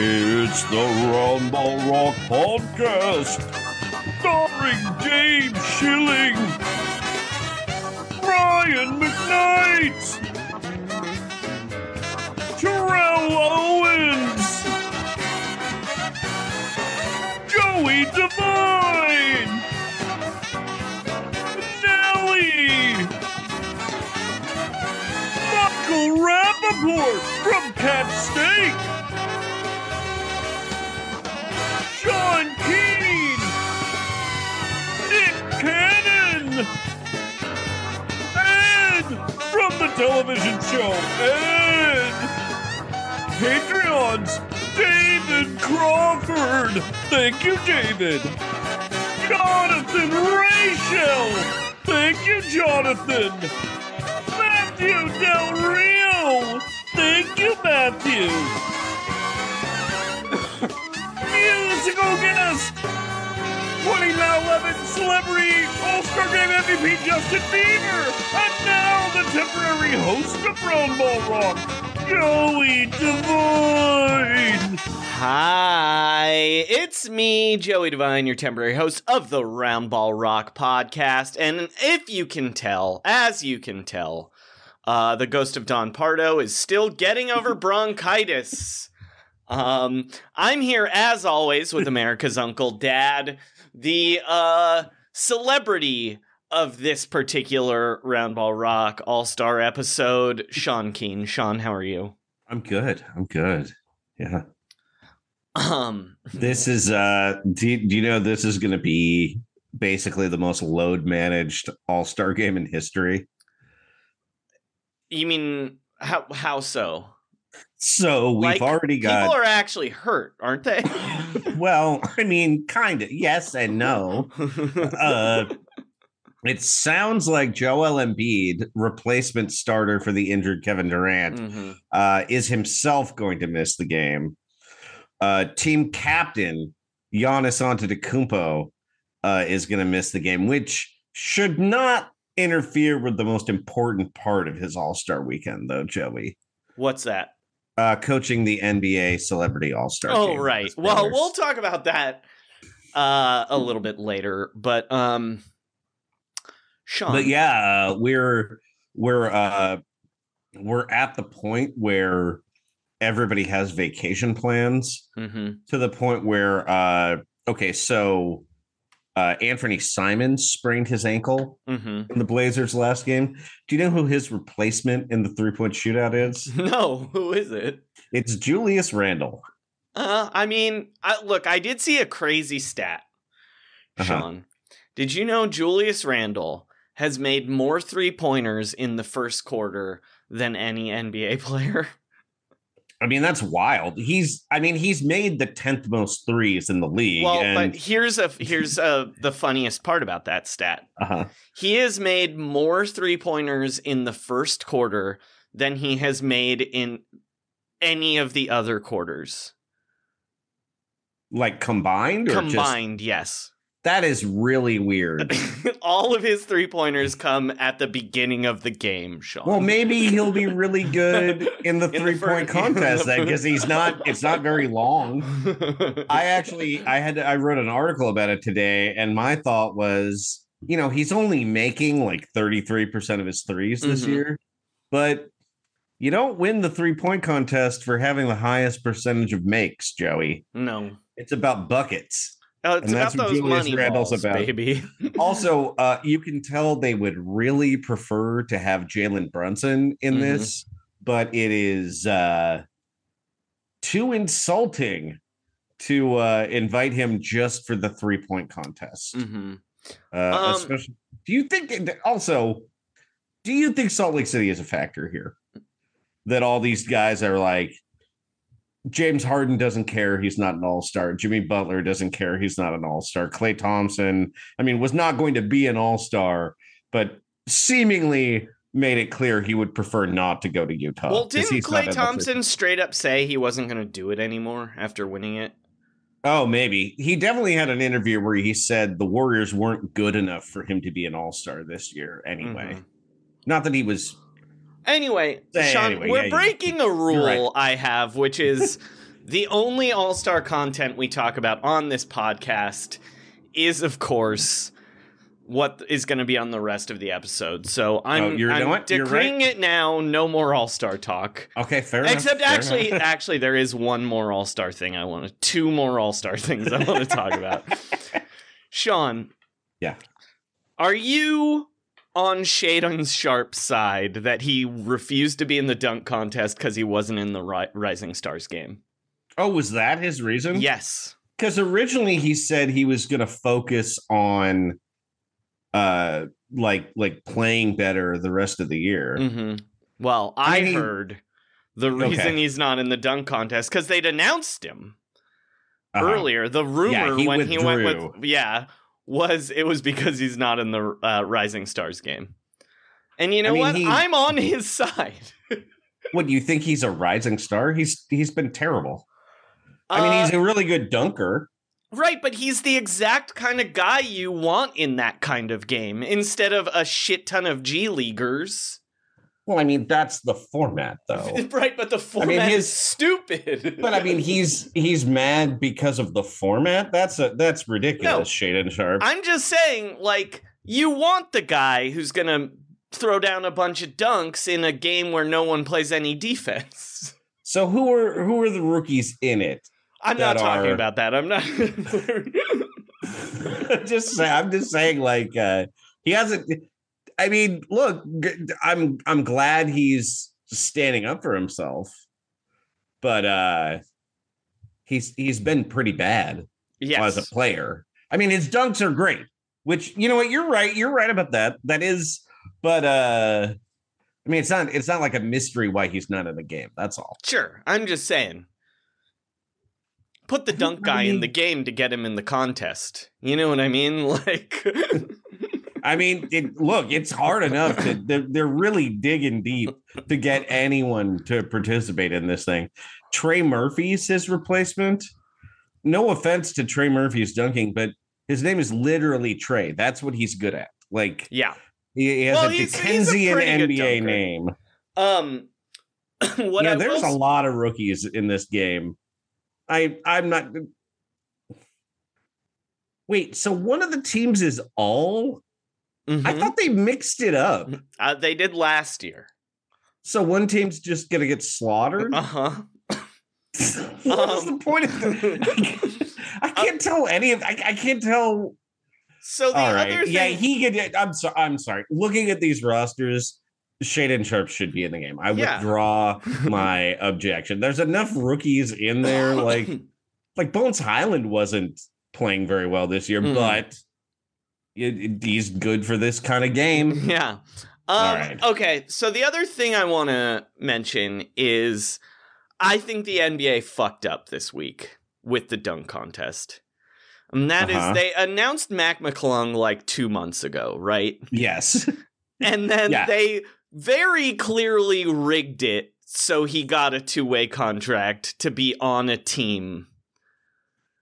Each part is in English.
It's the Roundball Rock Podcast, starring Dave Schilling, Brian McKnight, Terrell Owens, Joey Devine, Nelly, Michael Rapaport from Cat Steak, John Keane, Nick Cannon, Ed from the television show Ed, Patreons, David Crawford, thank you David, Jonathan Rachel, thank you Jonathan, Matthew Del Rio, thank you Matthew. Musical guest, 2011 celebrity All-Star Game MVP Justin Bieber, and now the temporary host of Roundball Rock, Joey Devine. Hi, it's me, Joey Devine, your temporary host of the Roundball Rock podcast, and if you can tell, as you can tell, the ghost of Don Pardo is still getting over bronchitis. I'm here as always with America's Uncle Dad, the celebrity of this particular Roundball Rock All-Star episode, Sean Keane. Sean, how are you? I'm good. Yeah. This is do you know this is going to be basically the most load managed All-Star game in history? You mean how so? So we've already got... People are actually hurt, aren't they? Well, I mean, kind of. Yes and no. It sounds like Joel Embiid, replacement starter for the injured Kevin Durant, is himself going to miss the game. Team captain Giannis Antetokounmpo is going to miss the game, which should not interfere with the most important part of his All-Star weekend, though, Joey. What's that? Coaching the NBA Celebrity All-Star Game. Oh, right. Well, we'll talk about that a little bit later. But, Sean. But yeah, we're at the point where everybody has vacation plans to the point where, Anthony Simon sprained his ankle in the Blazers last game. Do you know who his replacement in the three-point shootout is? No, who is it? It's Julius Randle. I did see a crazy stat, Sean. Did you know Julius Randle has made more three-pointers in the first quarter than any NBA player. I mean, that's wild. He's made the 10th most threes in the league. Well, but here's the funniest part about that stat. Uh-huh. He has made more three-pointers in the first quarter than he has made in any of the other quarters. Like combined? Combined, yes. That is really weird. All of his three-pointers come at the beginning of the game, Sean. Well, maybe he'll be really good in the three-point contest then, because it's not very long. I wrote an article about it today, and my thought was, he's only making like 33% of his threes this year, but you don't win the three-point contest for having the highest percentage of makes, Joey. No. It's about buckets. It's about those money balls, about. Baby. Also, you can tell they would really prefer to have Jalen Brunson in this, but it is too insulting to invite him just for the three-point contest. Mm-hmm. Especially, do you think Salt Lake City is a factor here? That all these guys are like, James Harden doesn't care. He's not an all-star. Jimmy Butler doesn't care. He's not an all-star. Klay Thompson, was not going to be an all-star, but seemingly made it clear he would prefer not to go to Utah. Well, didn't Klay Thompson straight up say he wasn't going to do it anymore after winning it? Oh, maybe. He definitely had an interview where he said the Warriors weren't good enough for him to be an all-star this year anyway. Mm-hmm. Not that he was... Anyway, Sean, we're breaking a rule I have, which is the only all-star content we talk about on this podcast is, of course, what is going to be on the rest of the episode. So I'm decreeing it now. No more all-star talk. Okay, fair enough. Except actually, there is one more all-star thing I want to. Two more all-star things I want to talk about. Sean. Yeah. Are you... on Shaedon's sharp side that he refused to be in the dunk contest because he wasn't in the Rising Stars game? Oh, was that his reason? Yes. Because originally he said he was going to focus on like playing better the rest of the year. Mm-hmm. Well, I heard the reason he's not in the dunk contest because they'd announced him earlier. The rumor he went with... Yeah. It was because he's not in the Rising Stars game. And you know what? I'm on his side. What, you think he's a Rising Star? He's been terrible. He's a really good dunker. Right, but he's the exact kind of guy you want in that kind of game instead of a shit ton of G Leaguers. Well, that's the format, though. Right, but the format is stupid. But, he's mad because of the format? That's ridiculous, no, Shaedon Sharp. I'm just saying, you want the guy who's going to throw down a bunch of dunks in a game where no one plays any defense. So who are the rookies in it? I'm not talking about that. I'm not. I'm just saying, he hasn't... look, I'm glad he's standing up for himself, but he's been pretty bad as a player. His dunks are great, which, you know what, you're right. You're right about that. That is, but it's not like a mystery why he's not in the game. That's all. Sure, I'm just saying. Put the dunk guy in the game to get him in the contest. You know what I mean? It's hard enough to they're really digging deep to get anyone to participate in this thing. Trey Murphy's his replacement. No offense to Trey Murphy's dunking, but his name is literally Trey. That's what he's good at. He has a Dickensian NBA name. There's a lot of rookies in this game. I'm not. Wait, so one of the teams is all. Mm-hmm. I thought they mixed it up. They did last year. So one team's just going to get slaughtered? Uh-huh. What's the point of that? I can't tell any of... I can't tell... So the all right. other thing... Yeah, he could... I'm sorry. Looking at these rosters, Shaedon Sharp should be in the game. I withdraw my objection. There's enough rookies in there. Bones Highland wasn't playing very well this year, but... he's good for this kind of game. Yeah. All right. Okay, so the other thing I want to mention is I think the NBA fucked up this week with the dunk contest. And that is, they announced Mac McClung like 2 months ago, right? Yes. And then they very clearly rigged it so he got a two-way contract to be on a team.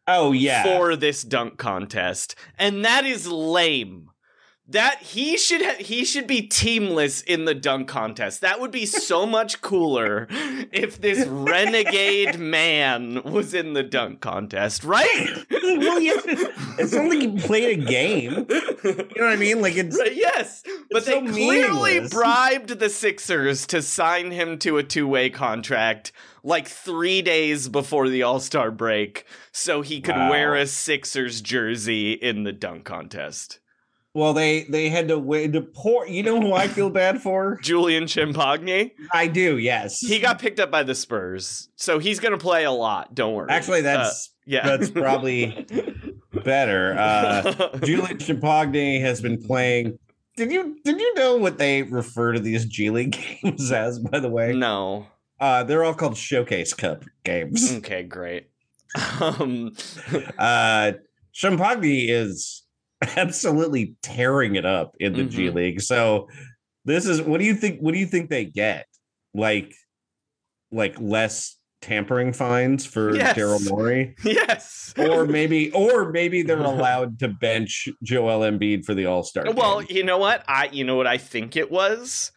Oh, yeah. For this dunk contest. And that is lame. That he should be teamless in the dunk contest. That would be so much cooler if this renegade man was in the dunk contest, right? Well, yes, it's not like he played a game. You know what I mean? Like it's yes, but it's they so clearly bribed the Sixers to sign him to a two-way contract like 3 days before the All-Star break, so he could wear a Sixers jersey in the dunk contest. Well, they had to wait to pour. You know who I feel bad for? Julian Champagny. I do, yes. He got picked up by the Spurs, so he's going to play a lot. Don't worry. Actually, that's probably better. Julian Champagny has been playing. Did you know what they refer to these G League games as? By the way, no. They're all called Showcase Cup games. Okay, great. Champagny is absolutely tearing it up in the G League. So this is what do you think they get? Like less tampering fines for Daryl Morey? Yes. Or maybe they're allowed to bench Joel Embiid for the All-Star. Well, game. You know what? You know what I think it was?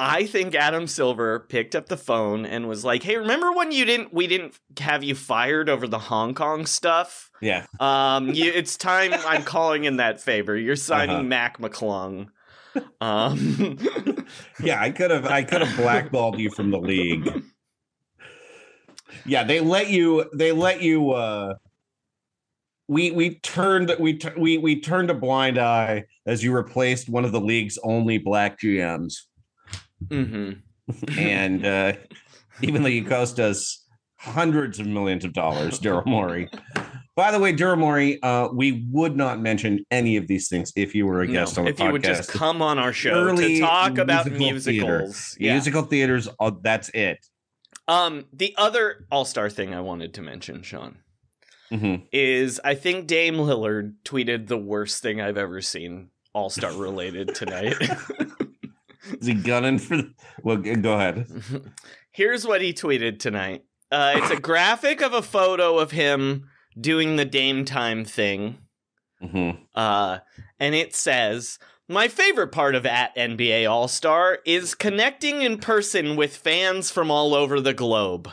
I think Adam Silver picked up the phone and was like, "Hey, remember when we didn't have you fired over the Hong Kong stuff? Yeah. It's time I'm calling in that favor. You're signing Mac McClung." Yeah, I could have blackballed you from the league. Yeah, they let you we turned a blind eye as you replaced one of the league's only black GMs. Mm-hmm. And even though you cost us hundreds of millions of dollars, Daryl Morey. By the way, Daryl Morey, we would not mention any of these things if you were a guest on the podcast. If you would just come on our show to talk about musicals. Yeah. Musical theaters, that's it. The other all-star thing I wanted to mention, Sean, is I think Dame Lillard tweeted the worst thing I've ever seen all-star related tonight. Is he gunning for the... Well, go ahead. Here's what he tweeted tonight. It's a graphic of a photo of him doing the Dame Time thing. Mm-hmm. And it says, "My favorite part of @NBA All-Star is connecting in person with fans from all over the globe.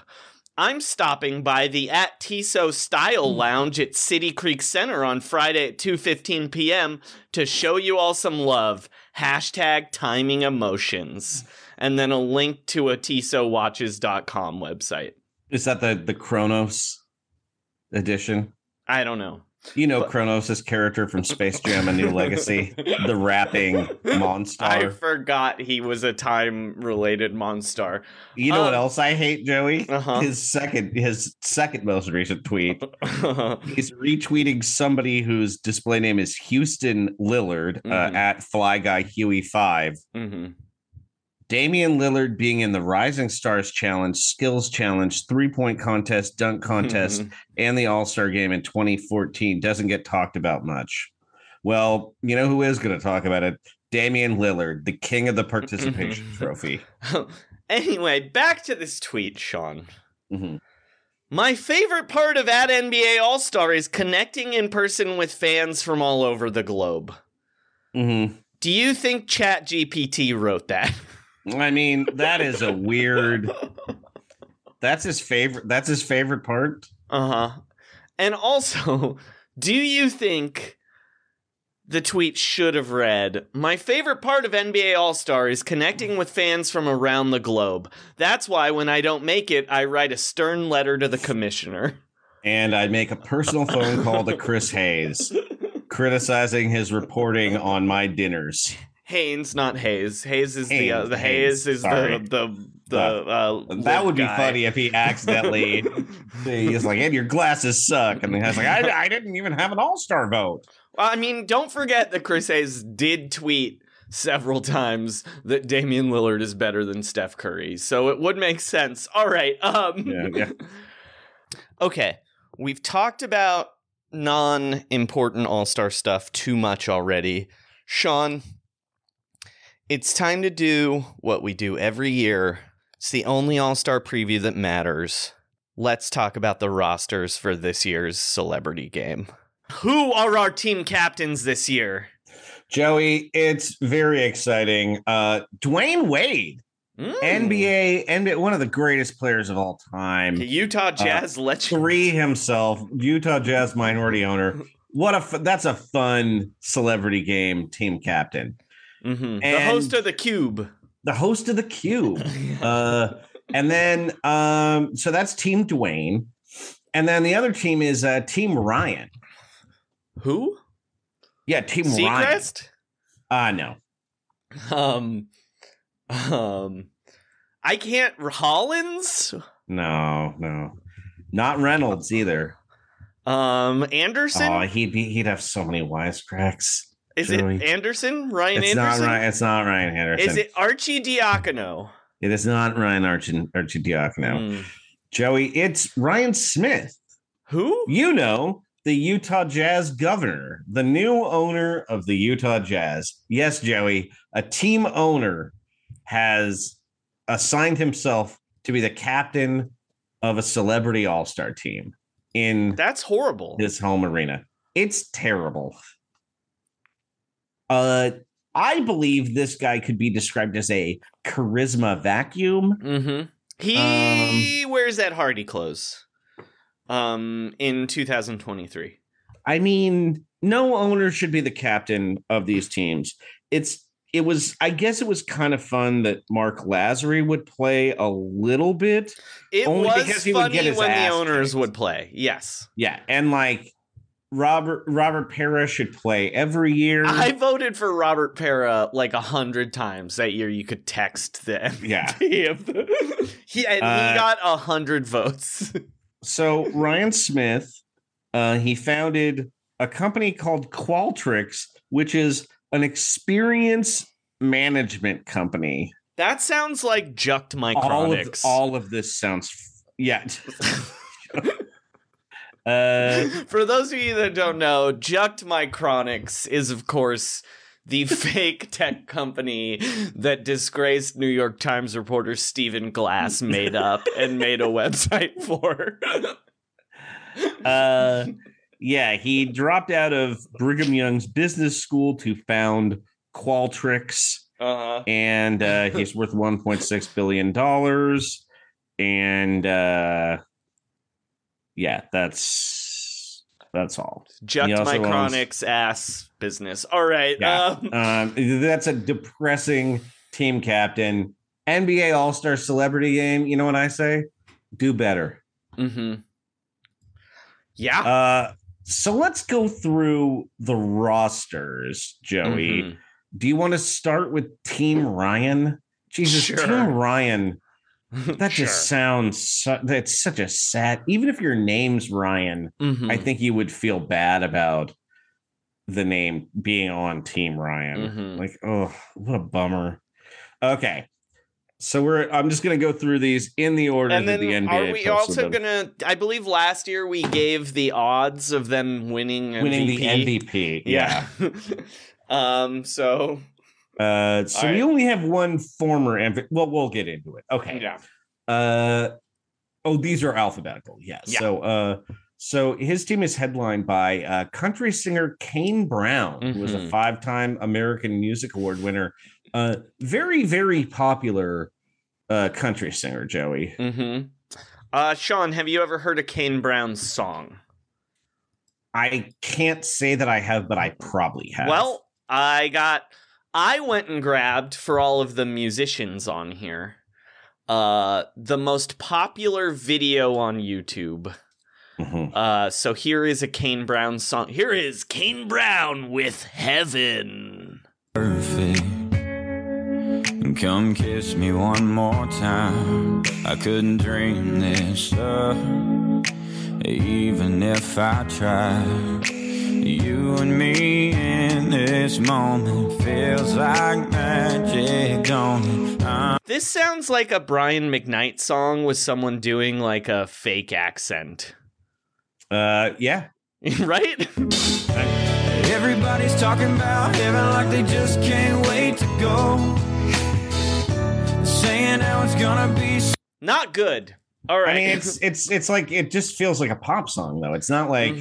I'm stopping by the @Tiso Style Lounge at City Creek Center on Friday at 2:15 p.m. to show you all some love. #timing emotions. And then a link to a TisoWatches.com website. Is that the Kronos edition? I don't know. You know, Kronos' character from Space Jam: A New Legacy, the rapping Monstar. I forgot he was a time-related Monstar. You know what else I hate, Joey? His second most recent tweet. He's retweeting somebody whose display name is Houston Lillard at FlyGuyHuey5. Mm-hmm. Damian Lillard being in the Rising Stars Challenge, Skills Challenge, Three-Point Contest, Dunk Contest, and the All-Star Game in 2014 doesn't get talked about much. Well, you know who is going to talk about it? Damian Lillard, the king of the participation trophy. Anyway, back to this tweet, Sean. My favorite part of @NBA All-Star is connecting in person with fans from all over the globe. Do you think ChatGPT wrote that? I mean, that is a weird. That's his favorite part. And also, do you think the tweet should have read, "My favorite part of NBA All-Star is connecting with fans from around the globe. That's why when I don't make it, I write a stern letter to the commissioner. And I make a personal phone call to Chris Haynes, criticizing his reporting on my dinners." Haynes, not Hayes. Hayes is the that would guy. Be funny if he accidentally he's like, "And your glasses suck," and he's like, I didn't even have an all-star vote." Well, I mean, don't forget that Chris Haynes did tweet several times that Damian Lillard is better than Steph Curry, so it would make sense. All right. Okay, we've talked about non-important All-Star stuff too much already. Sean, it's time to do what we do every year. It's the only All-Star preview that matters. Let's talk about the rosters for this year's Celebrity Game. Who are our team captains this year? Joey, it's very exciting. Dwayne Wade, NBA, one of the greatest players of all time. The Utah Jazz legend. Three himself, Utah Jazz minority owner. That's a fun Celebrity Game team captain. Mm-hmm. The host of The Cube. And then, so that's Team Dwayne. And then the other team is Team Ryan. Who? Yeah, Team Seacrest? Ryan. No. I can't. Hollins? No. Not Reynolds either. Anderson? Oh, he'd have so many wisecracks. Is Joey. It Anderson? Anderson? It's not Ryan Anderson. Is it Archie Diacono? It is not Ryan Archie Diacono. Joey, it's Ryan Smith. Who? You know, the Utah Jazz governor, the new owner of the Utah Jazz. Yes, Joey, a team owner has assigned himself to be the captain of a celebrity all-star team. That's horrible. His home arena. It's terrible. I believe this guy could be described as a charisma vacuum. Mm-hmm. He wears that Hardy clothes in 2023. I mean, no owner should be the captain of these teams. I guess it was kind of fun that Mark Lazary would play a little bit. It only was because he funny would get his when ass the owners kicked. Would play. Yes. Yeah. And like, Robert Pera should play every year. I voted for Robert Pera like 100 times that year. You could text the MVP of the. He got 100 votes. So Ryan Smith, he founded a company called Qualtrics, which is an experience management company. That sounds like Jukt Micronics. All of this sounds, for those of you that don't know, Jukt Micronics is, of course, the fake tech company that disgraced New York Times reporter Stephen Glass made up and made a website for. He dropped out of Brigham Young's business school to found Qualtrics, and he's worth $1.6 billion, and. That's all. Jukt Micronics' ass business. All right. Yeah. That's a depressing team captain. NBA All-Star Celebrity Game. You know what I say? Do better. Mm-hmm. Yeah. So let's go through the rosters, Joey. Mm-hmm. Do you want to start with Team Ryan? Jesus, sure. Team Ryan. That just sounds, that's such a sad, even if your name's Ryan, I think you would feel bad about the name being on Team Ryan. Like, oh, what a bummer. Okay. So I'm just going to go through these in the order that the NBA. Are we also going to, I believe last year we gave the odds of them winning the MVP. Yeah. So. So we only have one former MVP. Well, we'll get into it. Okay. Yeah. These are alphabetical. Yeah. So his team is headlined by country singer Kane Brown, who was a 5-time American Music Award winner. Very, very popular country singer, Joey. Sean, have you ever heard a Kane Brown song? I can't say that I have, but I probably have. Well, I went and grabbed, for all of the musicians on here, the most popular video on YouTube. So here is a Kane Brown song. Here is Kane Brown with Heaven. Perfect. Come kiss me one more time. I couldn't dream this up. Even if I tried. You and me in this moment feels like magic, don't it? This sounds like a Brian McKnight song with someone doing like a fake accent. Yeah. Right? Everybody's talking about heaven like they just can't wait to go. Saying how it's gonna be not good. All right. I mean, it's like it just feels like a pop song though. It's not like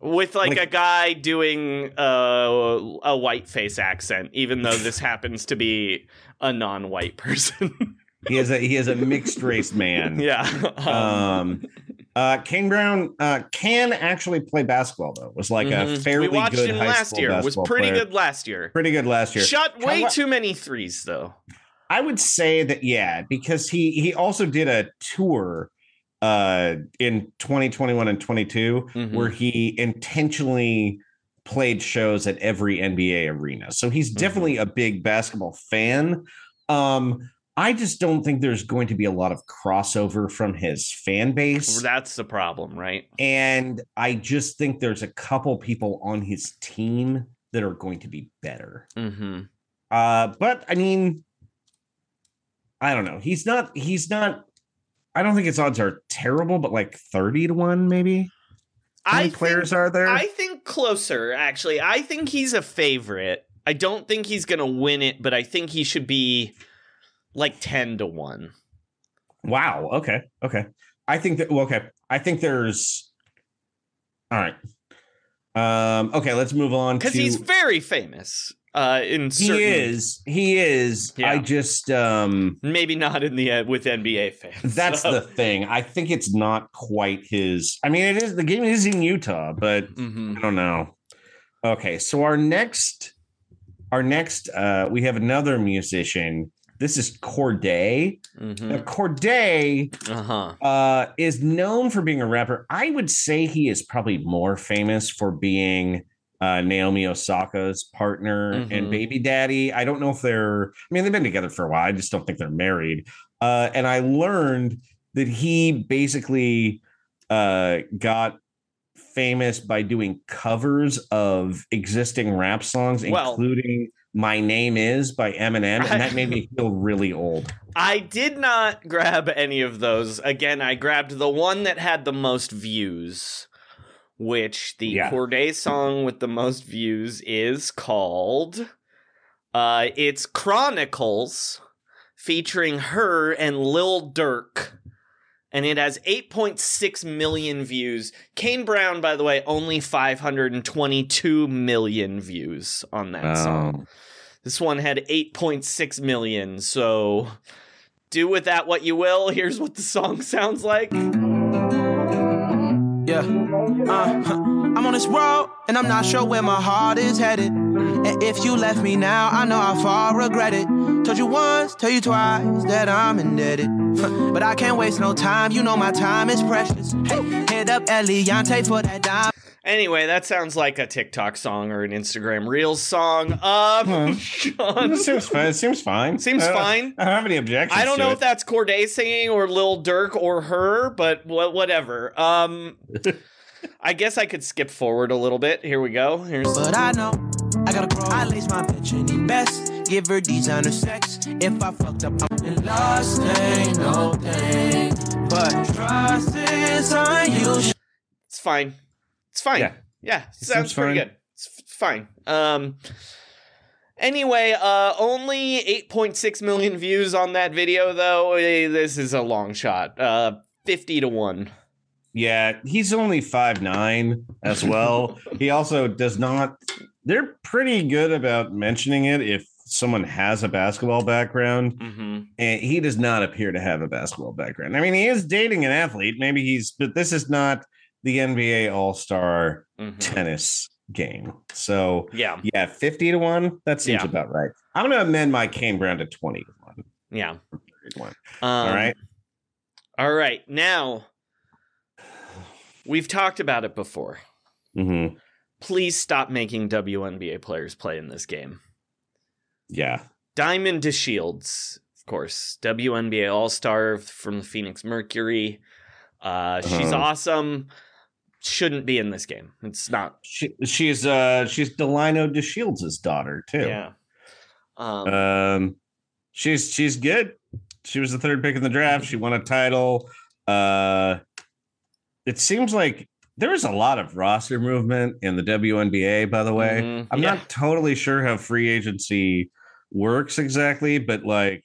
with like a guy doing a white face accent, even though this happens to be a non-white person. He is a mixed race man. Yeah. Kane Brown can actually play basketball though. Was like a fairly good high school basketball player. We watched him last year. Was pretty good last year. Pretty good last year. Shot way too many threes though. I would say that, yeah, because he also did a tour in 2021 and 22 where he intentionally played shows at every NBA arena. So he's definitely a big basketball fan. I just don't think there's going to be a lot of crossover from his fan base. That's the problem, right? And I just think there's a couple people on his team that are going to be better. But I mean, I don't know. He's not. I don't think his odds are terrible, but like 30-1, maybe. How many players are there? I think closer, actually. I think he's a favorite. I don't think he's going to win it, but I think he should be like 10-1. Wow. Okay. I think that. Well, okay. I think there's. All right. Okay. Let's move on because he's very famous. He is. Yeah. I just maybe not in the with NBA fans. That's the thing. I think it's not quite his. I mean, it is. The game is in Utah, but I don't know. Okay, so our next, we have another musician. This is Cordae. Now, Cordae is known for being a rapper. I would say he is probably more famous for being Naomi Osaka's partner and baby daddy. I don't know if they've been together for a while. I just don't think they're married. And I learned that he basically got famous by doing covers of existing rap songs, including My Name Is by Eminem. And that made me feel really old. I did not grab any of those. Again, I grabbed the one that had the most views, which the Cordae song with the most views is called it's Chronicles, featuring her and Lil Durk, and it has 8.6 million views. Kane Brown, by the way, only 522 million views on that song. This one had 8.6 million, so do with that what you will. Here's what the song sounds like. I'm on this road, and I'm not sure where my heart is headed. And if you left me now, I know I far regret it. Told you once, tell you twice that I'm indebted. But I can't waste no time, you know my time is precious. Hey, head up Eliante for that dime. Anyway, that sounds like a TikTok song or an Instagram Reels song. Sean, Seems fine. I don't have any objections. I don't know if that's Cordae singing or Lil Durk or her, but whatever. I guess I could skip forward a little bit. Here we go. But I know I gotta grow. I lace my bitch any best. Give her designer sex. If I fucked up, I'm in lost. Ain't no thing, but trust is unusual. It's fine. It's fine. Yeah, sounds pretty good. It's fine. Anyway, only 8.6 million views on that video, though. This is a long shot. 50-1. Yeah, he's only 5'9" as well. He also does not. They're pretty good about mentioning it if someone has a basketball background, and he does not appear to have a basketball background. I mean, he is dating an athlete. But this is not the NBA All-Star tennis game. So, 50-1, that seems about right. I'm going to amend my Kane Brown to 20-1. Yeah. All right. Now, we've talked about it before. Please stop making WNBA players play in this game. Yeah. Diamond DeShields, of course, WNBA All-Star from the Phoenix Mercury. She's awesome. shouldn't be in this game. It's not. She's Delino DeShields' daughter too. Yeah. She's good. She was the third pick in the draft. She won a title. It seems like there is a lot of roster movement in the WNBA, by the way. Mm-hmm. I'm not totally sure how free agency works exactly, but like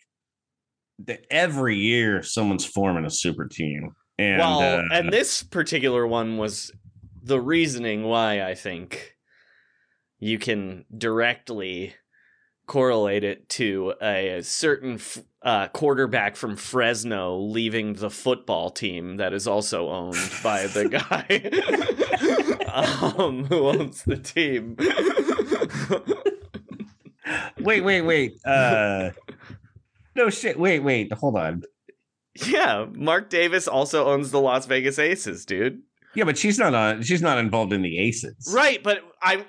every year someone's forming a super team. And, and this particular one was the reasoning why I think you can directly correlate it to a certain quarterback from Fresno leaving the football team that is also owned by the guy who owns the team. Wait. No shit. Wait. Hold on. Yeah, Mark Davis also owns the Las Vegas Aces, dude. Yeah, but she's not involved in the Aces. Right, but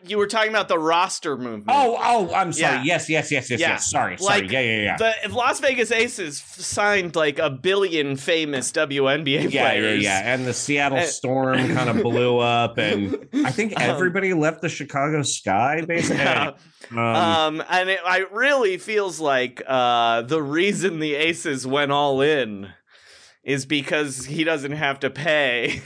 you were talking about the roster movement. Oh, I'm sorry. Yeah. Yes. Sorry. Yeah. The Las Vegas Aces signed like a billion famous WNBA players. Yeah, and the Seattle Storm kind of blew up, and I think everybody left the Chicago Sky, basically. Yeah. And it really feels like the reason the Aces went all in is because he doesn't have to pay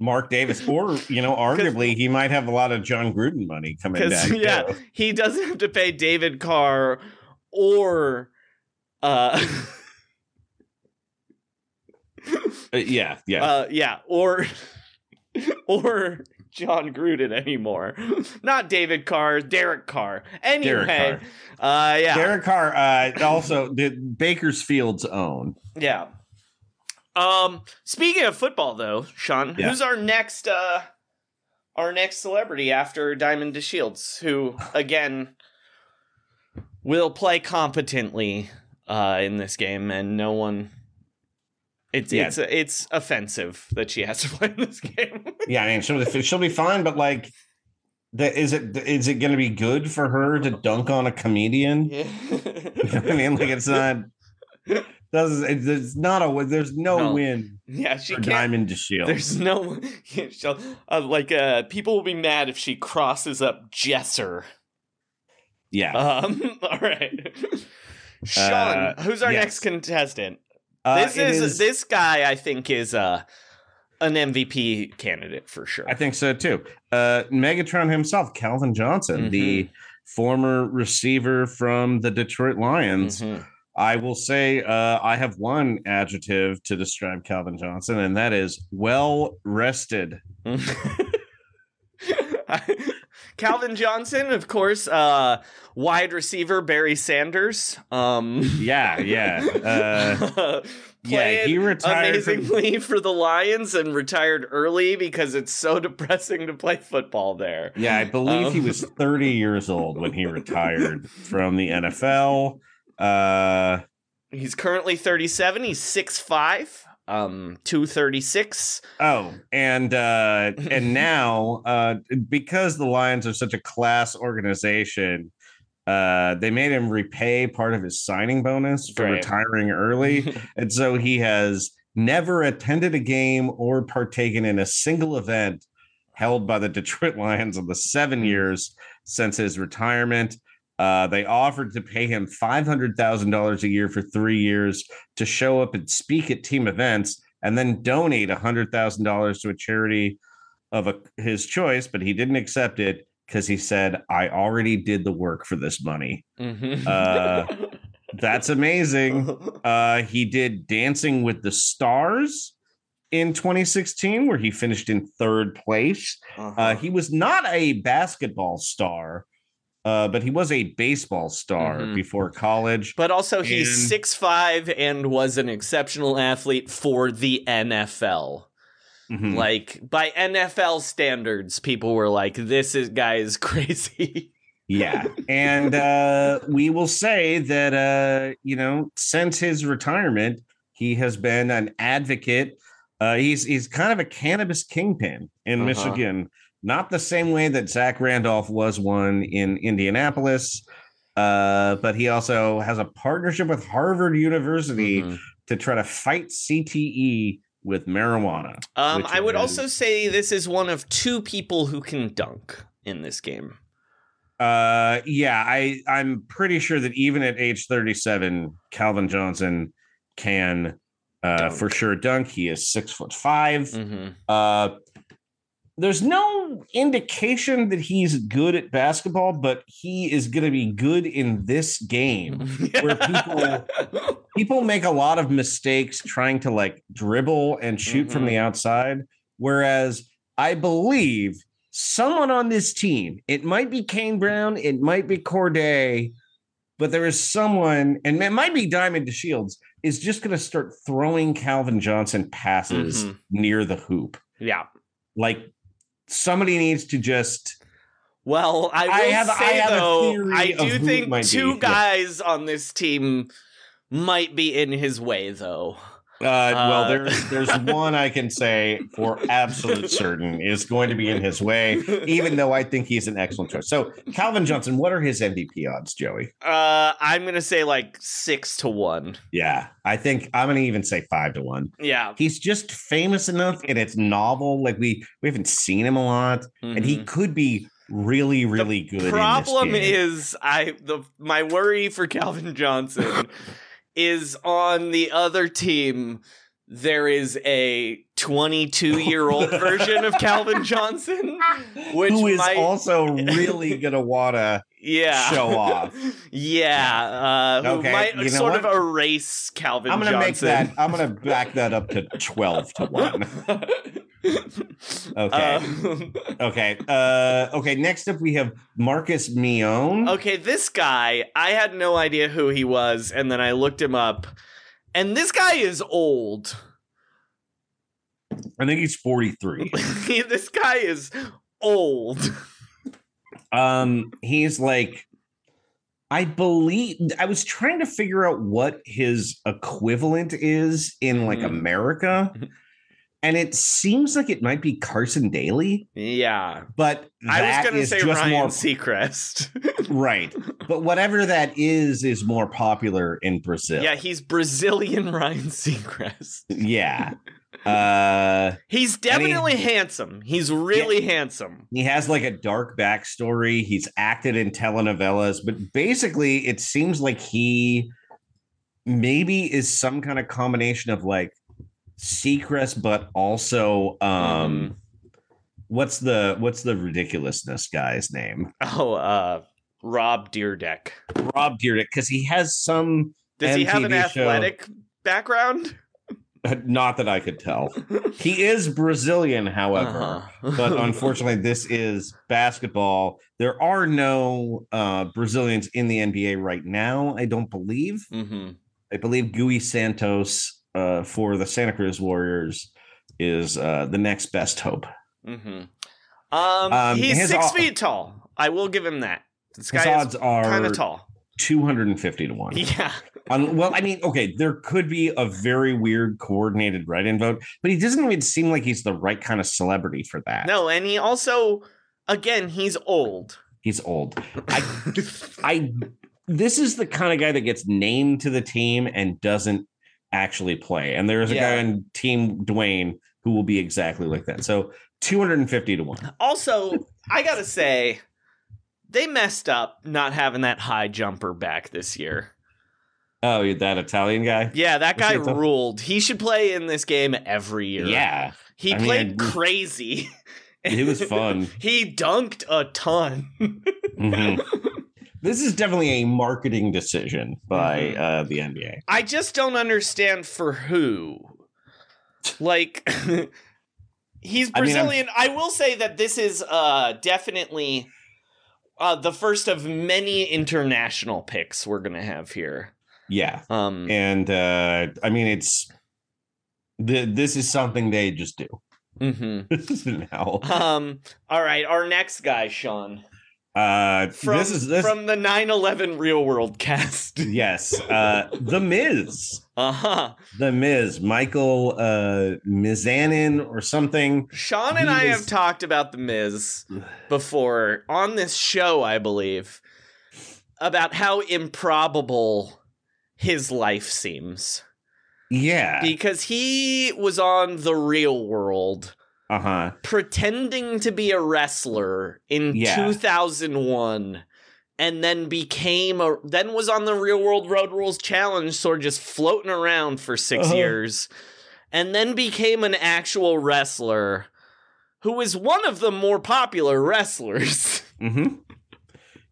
Mark Davis, or, you know, arguably he might have a lot of John Gruden money coming back. Yeah, though. He doesn't have to pay David Carr or or John Gruden anymore. Not David Carr, Derek Carr. Anyway, Derek Carr. Derek Carr also did Bakersfield's own. Yeah. Speaking of football, though, Sean, who's our next celebrity after Diamond DeShields, who again will play competently in this game, and no one. It's offensive that she has to play in this game. Yeah, I mean she'll be fine, but like, is it going to be good for her to dunk on a comedian? Yeah. You know what I mean, like it's not. There's no win. Yeah, she can't. Diamond DeShields. There's no. People will be mad if she crosses up Jesser. Yeah. All right. Sean, who's our next contestant? This guy. I think is an MVP candidate for sure. I think so too. Megatron himself, Calvin Johnson, the former receiver from the Detroit Lions. Mm-hmm. I will say I have one adjective to describe Calvin Johnson, and that is well-rested. Calvin Johnson, of course, wide receiver Barry Sanders. He retired amazingly for the Lions and retired early because it's so depressing to play football there. Yeah, I believe he was 30 years old when he retired from the NFL. He's currently 37. He's 6'5", 236. Oh, and now because the Lions are such a class organization, they made him repay part of his signing bonus for retiring early, and so he has never attended a game or partaken in a single event held by the Detroit Lions in the 7 years since his retirement. They offered to pay him $500,000 a year for 3 years to show up and speak at team events and then donate $100,000 to a charity of his choice. But he didn't accept it because he said, I already did the work for this money. Mm-hmm. That's amazing. He did Dancing with the Stars in 2016, where he finished in third place. He was not a basketball star. But he was a baseball star before college. But also he's 6'5" and was an exceptional athlete for the NFL. Mm-hmm. Like, by NFL standards, people were like, this guy is crazy. Yeah. And we will say that, since his retirement, he has been an advocate. He's kind of a cannabis kingpin in Michigan. Not the same way that Zach Randolph was one in Indianapolis, but he also has a partnership with Harvard University to try to fight CTE with marijuana. I would also say this is one of two people who can dunk in this game. Yeah, I'm pretty sure that even at age 37, Calvin Johnson can for sure dunk. He is 6'5". Mm-hmm. There's no indication that he's good at basketball, but he is going to be good in this game where people make a lot of mistakes trying to like dribble and shoot mm-hmm. from the outside. Whereas I believe someone on this team, it might be Kane Brown, it might be Cordae, but there is someone, and it might be Diamond DeShields, is just going to start throwing Calvin Johnson passes mm-hmm. near the hoop. Yeah. Like, somebody needs to just. Well, I do think two guys on this team might be in his way, though. Well, there's one I can say for absolute certain is going to be in his way, even though I think he's an excellent choice. So, Calvin Johnson, what are his MVP odds, Joey? I'm going to say like 6-1. Yeah, I think I'm going to even say 5-1. Yeah. He's just famous enough and it's novel. Like we haven't seen him a lot mm-hmm. and he could be really, really good. The problem is my worry for Calvin Johnson is on the other team, there is a 22-year-old version of Calvin Johnson, which who is also really gonna wanna show off. Yeah, who might sort of erase Calvin Johnson. I'm gonna back that up to 12-1. Okay. Okay. Okay. Next up, we have Marcus Mione. Okay, this guy, I had no idea who he was, and then I looked him up, and this guy is old. I think he's 43. This guy is old. He's like, I believe I was trying to figure out what his equivalent is in like America. And it seems like it might be Carson Daly. Yeah. But I was going to say Ryan Seacrest. Right. But whatever that is more popular in Brazil. Yeah, he's Brazilian Ryan Seacrest. Yeah. He's definitely handsome. He's really handsome. He has like a dark backstory. He's acted in telenovelas. But basically, it seems like he maybe is some kind of combination of like Seacrest, but also what's the ridiculousness guy's name? Oh, Rob Dyrdek. Rob Dyrdek, because he has some. Does MTV he have an athletic background? Not that I could tell. He is Brazilian, however, but unfortunately, this is basketball. There are no Brazilians in the NBA right now. I don't believe. Mm-hmm. I believe Gui Santos for the Santa Cruz Warriors is the next best hope. Mm-hmm. He's 6 feet tall. I will give him that. This guy odds are kind of tall. 250-1. Yeah. There could be a very weird coordinated write-in vote, but he doesn't even seem like he's the right kind of celebrity for that. No, and he also, again, he's old. He's old. This is the kind of guy that gets named to the team and doesn't actually play, and there is a guy on Team Dwayne who will be exactly like that. So 250-1. Also, I gotta say, they messed up not having that high jumper back this year. Oh, that Italian guy? Yeah, that guy ruled. He should play in this game every year. Yeah, he played crazy. It was fun. He dunked a ton. Mm-hmm. This is definitely a marketing decision by the NBA. I just don't understand for who. Like, he's Brazilian. I will say that this is definitely the first of many international picks we're going to have here. Yeah. It's this is something they just do. Mm-hmm. Now. All right. Our next guy, Sean. From the 9/11 Real World cast. Yes. The Miz. Uh-huh. The Miz. Michael Mizanin or something. Sean and I have talked about The Miz before on this show, I believe, about how improbable his life seems. Yeah. Because he was on The Real World pretending to be a wrestler in 2001 and then then was on the Real World Road Rules Challenge, sort of just floating around for 6 years and then became an actual wrestler who is one of the more popular wrestlers. Mm-hmm.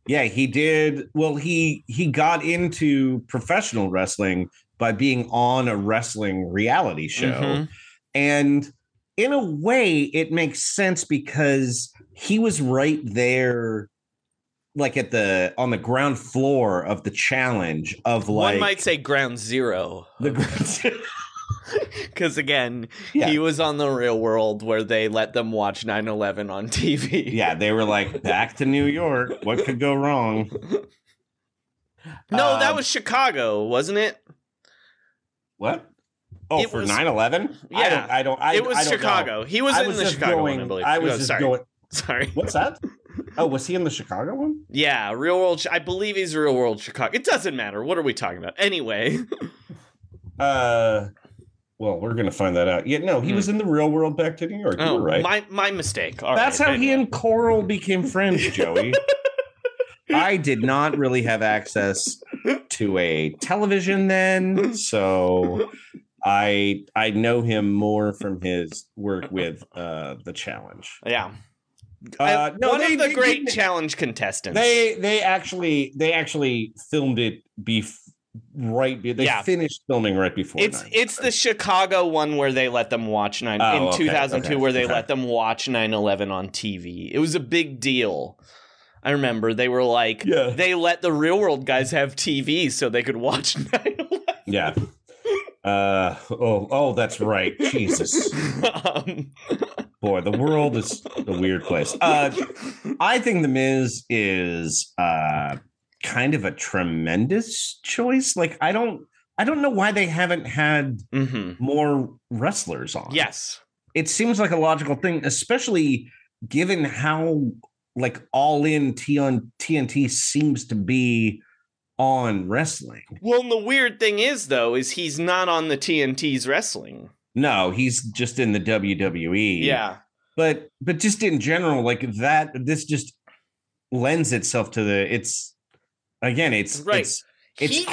Yeah, he did. Well, he got into professional wrestling by being on a wrestling reality show. Mm-hmm. And in a way, it makes sense because he was right there, like on the ground floor of the challenge of like... One might say ground zero. Because again, he was on The Real World where they let them watch 9/11 on TV. Yeah, they were like, back to New York. What could go wrong? No, that was Chicago, wasn't it? What? Oh, it for 9/11? Yeah, I don't Chicago. Know. He was in the Chicago one, I believe. Sorry. What's that? Oh, was he in the Chicago one? Yeah, Real World. I believe he's Real World Chicago. It doesn't matter. What are we talking about? Anyway. Well, we're gonna find that out. Yeah, no, he was in The Real World back to New York. Oh, you were right. My mistake. All That's right, how he and Coral became friends, Joey. I did not really have access to a television then, so I know him more from his work with the challenge. Yeah. One of the great challenge contestants. They actually filmed it finished filming right before. It's the Chicago one where they let them watch 2002 where they let them watch 9/11 on TV. It was a big deal. I remember they were like they let the Real World guys have TV so they could watch 9/11. Yeah. That's right. Jesus. Boy, the world is a weird place. I think The Miz is kind of a tremendous choice. Like I don't know why they haven't had more wrestlers on. Yes. It seems like a logical thing, especially given how like all in TNT seems to be on wrestling. Well, and the weird thing is though, is he's not on the TNT's wrestling. No, he's just in the WWE. Yeah. But just in general, like that, this just lends itself to it's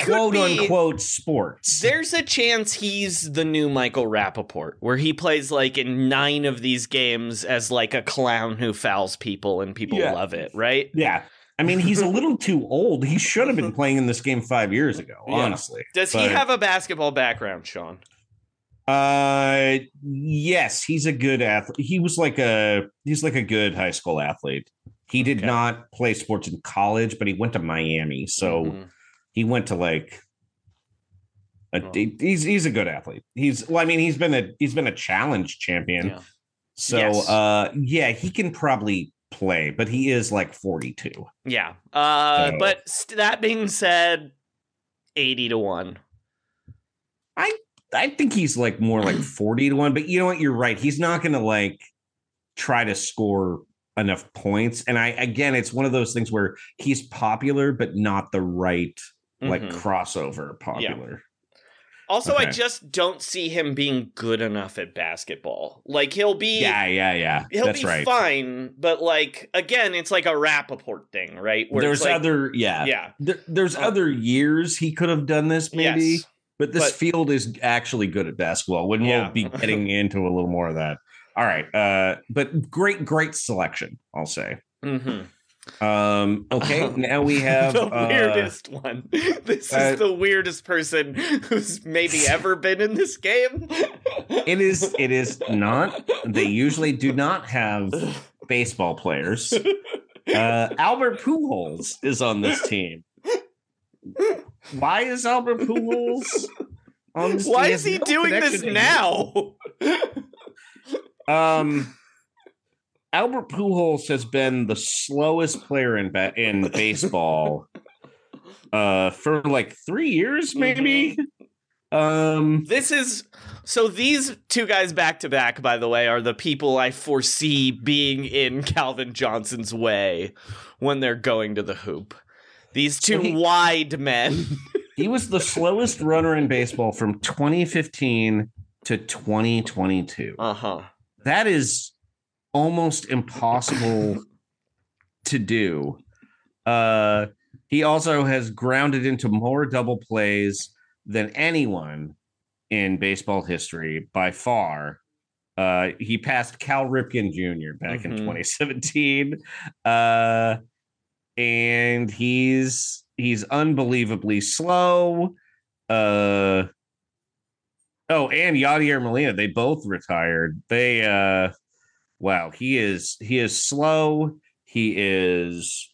quote unquote sports. There's a chance he's the new Michael Rapaport, where he plays like in 9 of these games as like a clown who fouls people and people love it, right? Yeah. I mean, he's a little too old. He should have been playing in this game 5 years ago, honestly. Does he have a basketball background, Sean? Yes, he's a good athlete. He's like a good high school athlete. He did not play sports in college, but he went to Miami. So he went to he's a good athlete. He's been a challenge champion. Yeah. So, he can probably play, but he is like 42. Yeah. That being said, 80-1. I think he's like more like 40-1, but you know what? You're right. He's not going to like try to score enough points. And it's one of those things where he's popular, but not the right like crossover popular. Yeah. Also, I just don't see him being good enough at basketball. Like he'll be, he'll That's be right. fine. But like, again, it's like a Rappaport thing, right? Where there's like, there's other years he could have done this maybe, but this field is actually good at basketball. When we'll be getting into a little more of that. All right. But great selection, I'll say. Mm-hmm. Now we have the weirdest one. This is the weirdest person who's maybe ever been in this game. It is not. They usually do not have baseball players. Albert Pujols is on this team. Why is Albert Pujols on this team? Why is he doing this now? Albert Pujols has been the slowest player in baseball for like 3 years, maybe. These two guys back to back, by the way, are the people I foresee being in Calvin Johnson's way when they're going to the hoop. These two wide men. He was the slowest runner in baseball from 2015 to 2022. Uh-huh. That is almost impossible to do. He also has grounded into more double plays than anyone in baseball history by far. He passed Cal Ripken Jr. back in 2017. And he's unbelievably slow. And Yadier Molina, they both retired. Wow, he is slow. He is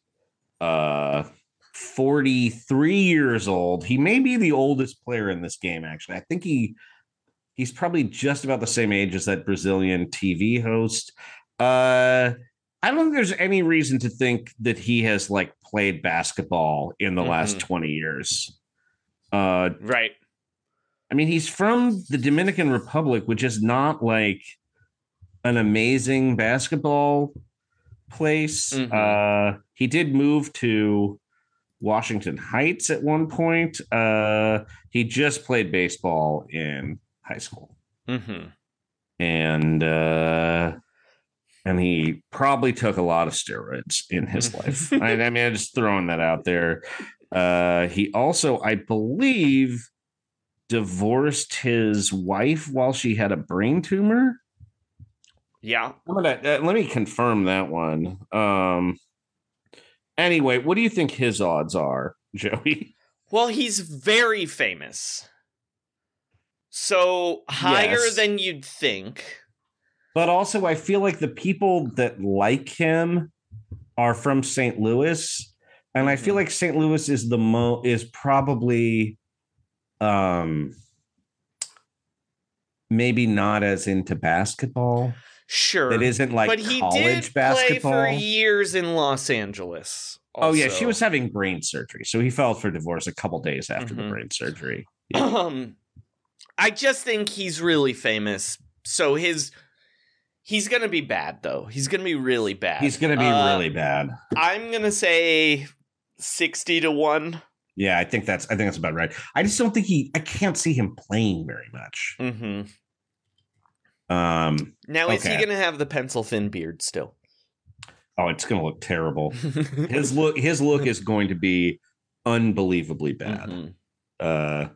43 years old. He may be the oldest player in this game, actually. I think he's probably just about the same age as that Brazilian TV host. I don't think there's any reason to think that he has played basketball in the last 20 years. Right. I mean, he's from the Dominican Republic, which is not an amazing basketball place. He did move to Washington Heights at one point. He just played baseball in high school. And he probably took a lot of steroids in his life. I mean, I'm just throwing that out there. He also, I believe, divorced his wife while she had a brain tumor. Yeah. Let me confirm that one. Anyway, what do you think his odds are, Joey? Well, he's very famous. So higher than you'd think. But also, I feel like the people that like him are from St. Louis. And I feel like St. Louis is probably maybe not as into basketball. Sure. It isn't but he college did basketball. Play for years in Los Angeles. Also. Oh, yeah. She was having brain surgery. So he filed for divorce a couple days after the brain surgery. Yeah. I just think he's really famous. So he's going to be bad, though. He's going to be really bad. He's going to be really bad. I'm going to say 60-1. Yeah, I think that's about right. I just don't think I can't see him playing very much. Now, is he going to have the pencil thin beard still? Oh, it's going to look terrible. His look is going to be unbelievably bad. I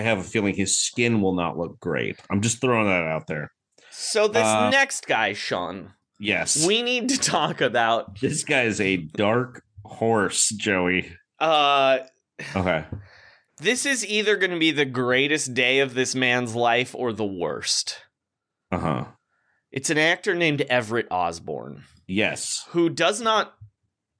have a feeling his skin will not look great. I'm just throwing that out there. So this next guy, Sean. Yes. We need to talk about. This guy is a dark horse, Joey. Okay. This is either going to be the greatest day of this man's life or the worst. Uh-huh. It's an actor named Everett Osborne. Yes. Who does not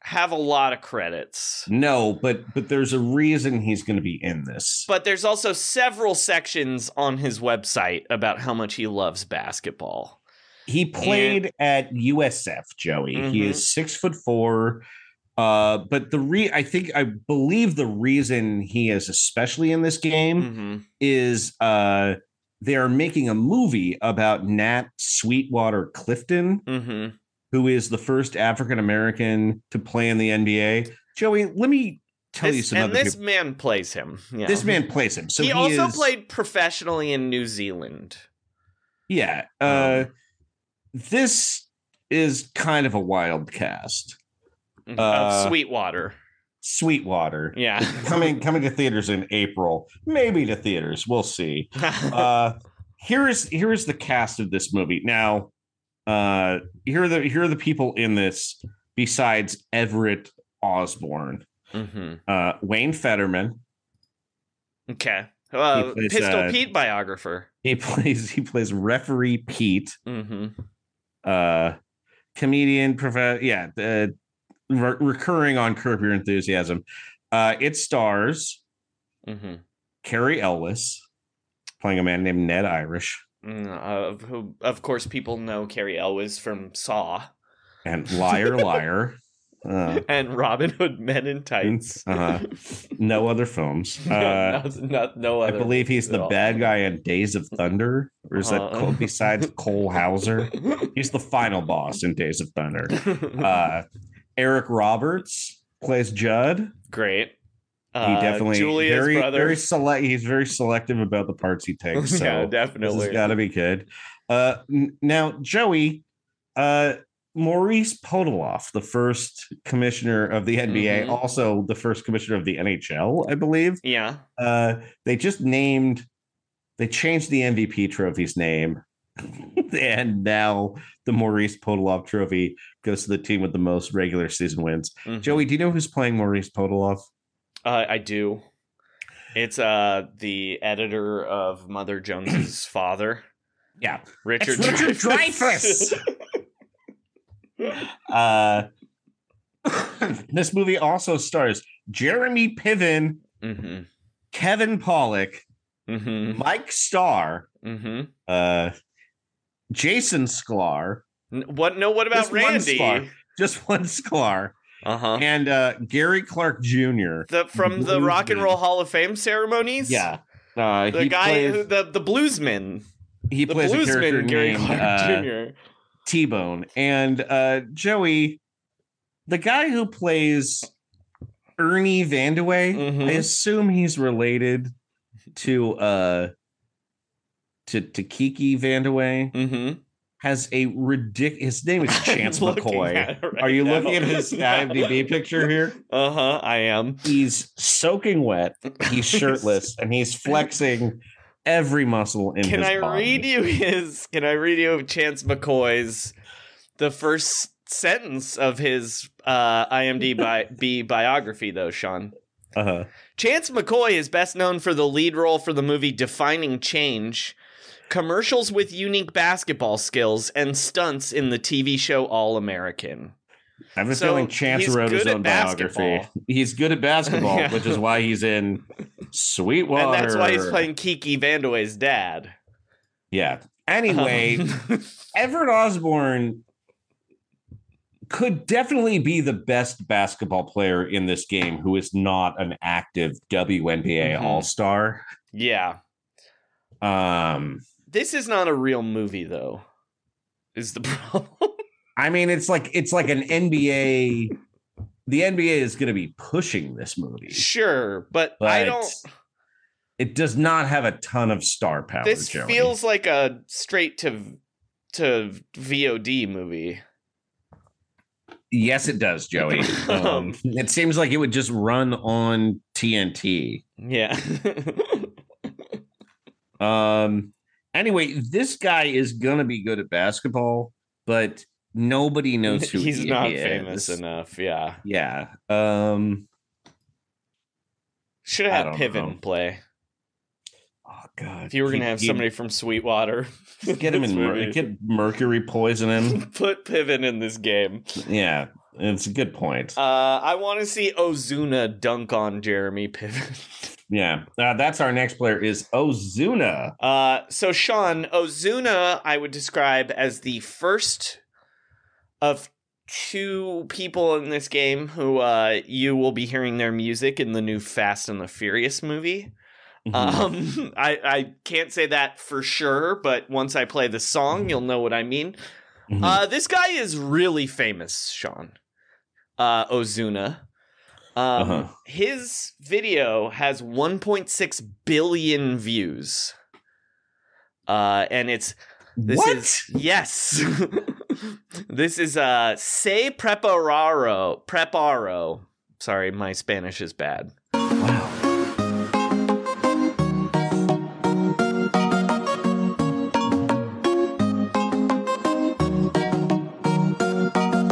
have a lot of credits. No, but there's a reason he's going to be in this. But there's also several sections on his website about how much he loves basketball. He played at USF, Joey. He is 6'4". But I believe the reason he is especially in this game is they are making a movie about Nat Sweetwater Clifton, who is the first African American to play in the NBA. Joey, let me tell you some other. And this man plays him. Yeah. This man plays him. So he also played professionally in New Zealand. Yeah, this is kind of a wild cast. Of Sweetwater. Yeah. coming to theaters in April, maybe to theaters. We'll see. Here is the cast of this movie. Now, here are the people in this besides Everett Osborne. Wayne Fetterman. Okay. Well, plays, Pistol Pete biographer. He plays referee Pete. Comedian, recurring on Curb Your Enthusiasm. It stars Carrie Elwes playing a man named Ned Irish, who of course people know Carrie Elwes from Saw and Liar Liar, and Robin Hood Men in Tights. No other films. No other. I believe he's the bad guy in Days of Thunder, or is that besides Cole Hauser? He's the final boss in Days of Thunder. Eric Roberts plays Judd. Great. He definitely Julia's brother, very select. He's very selective about the parts he takes. So yeah, definitely. This has got to be good. Now, Joey, Maurice Podoloff, the first commissioner of the NBA, mm-hmm. also the first commissioner of the NHL, I believe. Yeah. They just named, they changed the MVP trophy's name. And now the Maurice Podoloff trophy goes to the team with the most regular season wins. Mm-hmm. Joey, do you know who's playing Maurice Podoloff? I do. It's the editor of Mother Jones's father. Yeah. Richard Dreyfuss. This movie also stars Jeremy Piven, mm-hmm. Kevin Pollak, mm-hmm. Mike Starr, mm-hmm. Jason Sklar. What about just Randy? Just one Sklar. Uh-huh. And Gary Clark Jr. From the Rock and Roll Hall of Fame ceremonies? Yeah. The guy, the bluesman. He plays a character Gary Clark Jr. T-Bone. And Joey, the guy who plays Ernie Vandaway, mm-hmm. I assume he's related to Kiki Vandaway. Mm-hmm. Has a ridiculous... His name is Chance McCoy. Right, are you now looking at his IMDb picture here? Uh-huh, I am. He's soaking wet. He's shirtless. And he's flexing every muscle in his body. Can I read you Chance McCoy's... The first sentence of his IMDb biography, though, Sean? Uh-huh. Chance McCoy is best known for the lead role for the movie Defining Change... commercials with unique basketball skills, and stunts in the TV show All-American. I have a feeling Chance wrote his own biography. He's good at basketball, yeah. Which is why he's in Sweetwater. And that's why he's playing Kiki Vandaway's dad. Yeah. Anyway, Everett Osborne could definitely be the best basketball player in this game who is not an active WNBA mm-hmm. All-Star. Yeah. This is not a real movie, though, is the problem. I mean, it's like an NBA. The NBA is going to be pushing this movie. Sure, but I don't. It does not have a ton of star power. This Joey. Feels like a straight to VOD movie. Yes, it does, Joey. It seems like it would just run on TNT. Yeah. Anyway, this guy is gonna be good at basketball, but nobody knows who he's not is. Famous enough. Yeah. Yeah. Should have had Piven play. Oh God. If you were gonna have somebody from Sweetwater, get him in get mercury poison him. Put Piven in this game. Yeah, it's a good point. I want to see Ozuna dunk on Jeremy Piven. Yeah, that's our next player is Ozuna. So, Sean, Ozuna, I would describe as the first of two people in this game who you will be hearing their music in the new Fast and the Furious movie. Mm-hmm. I can't say that for sure, but once I play the song, you'll know what I mean. Mm-hmm. This guy is really famous, Sean. Ozuna. His video has 1.6 billion views. And it's this what? Is yes. This is Se Preparo. Sorry, my Spanish is bad. Wow.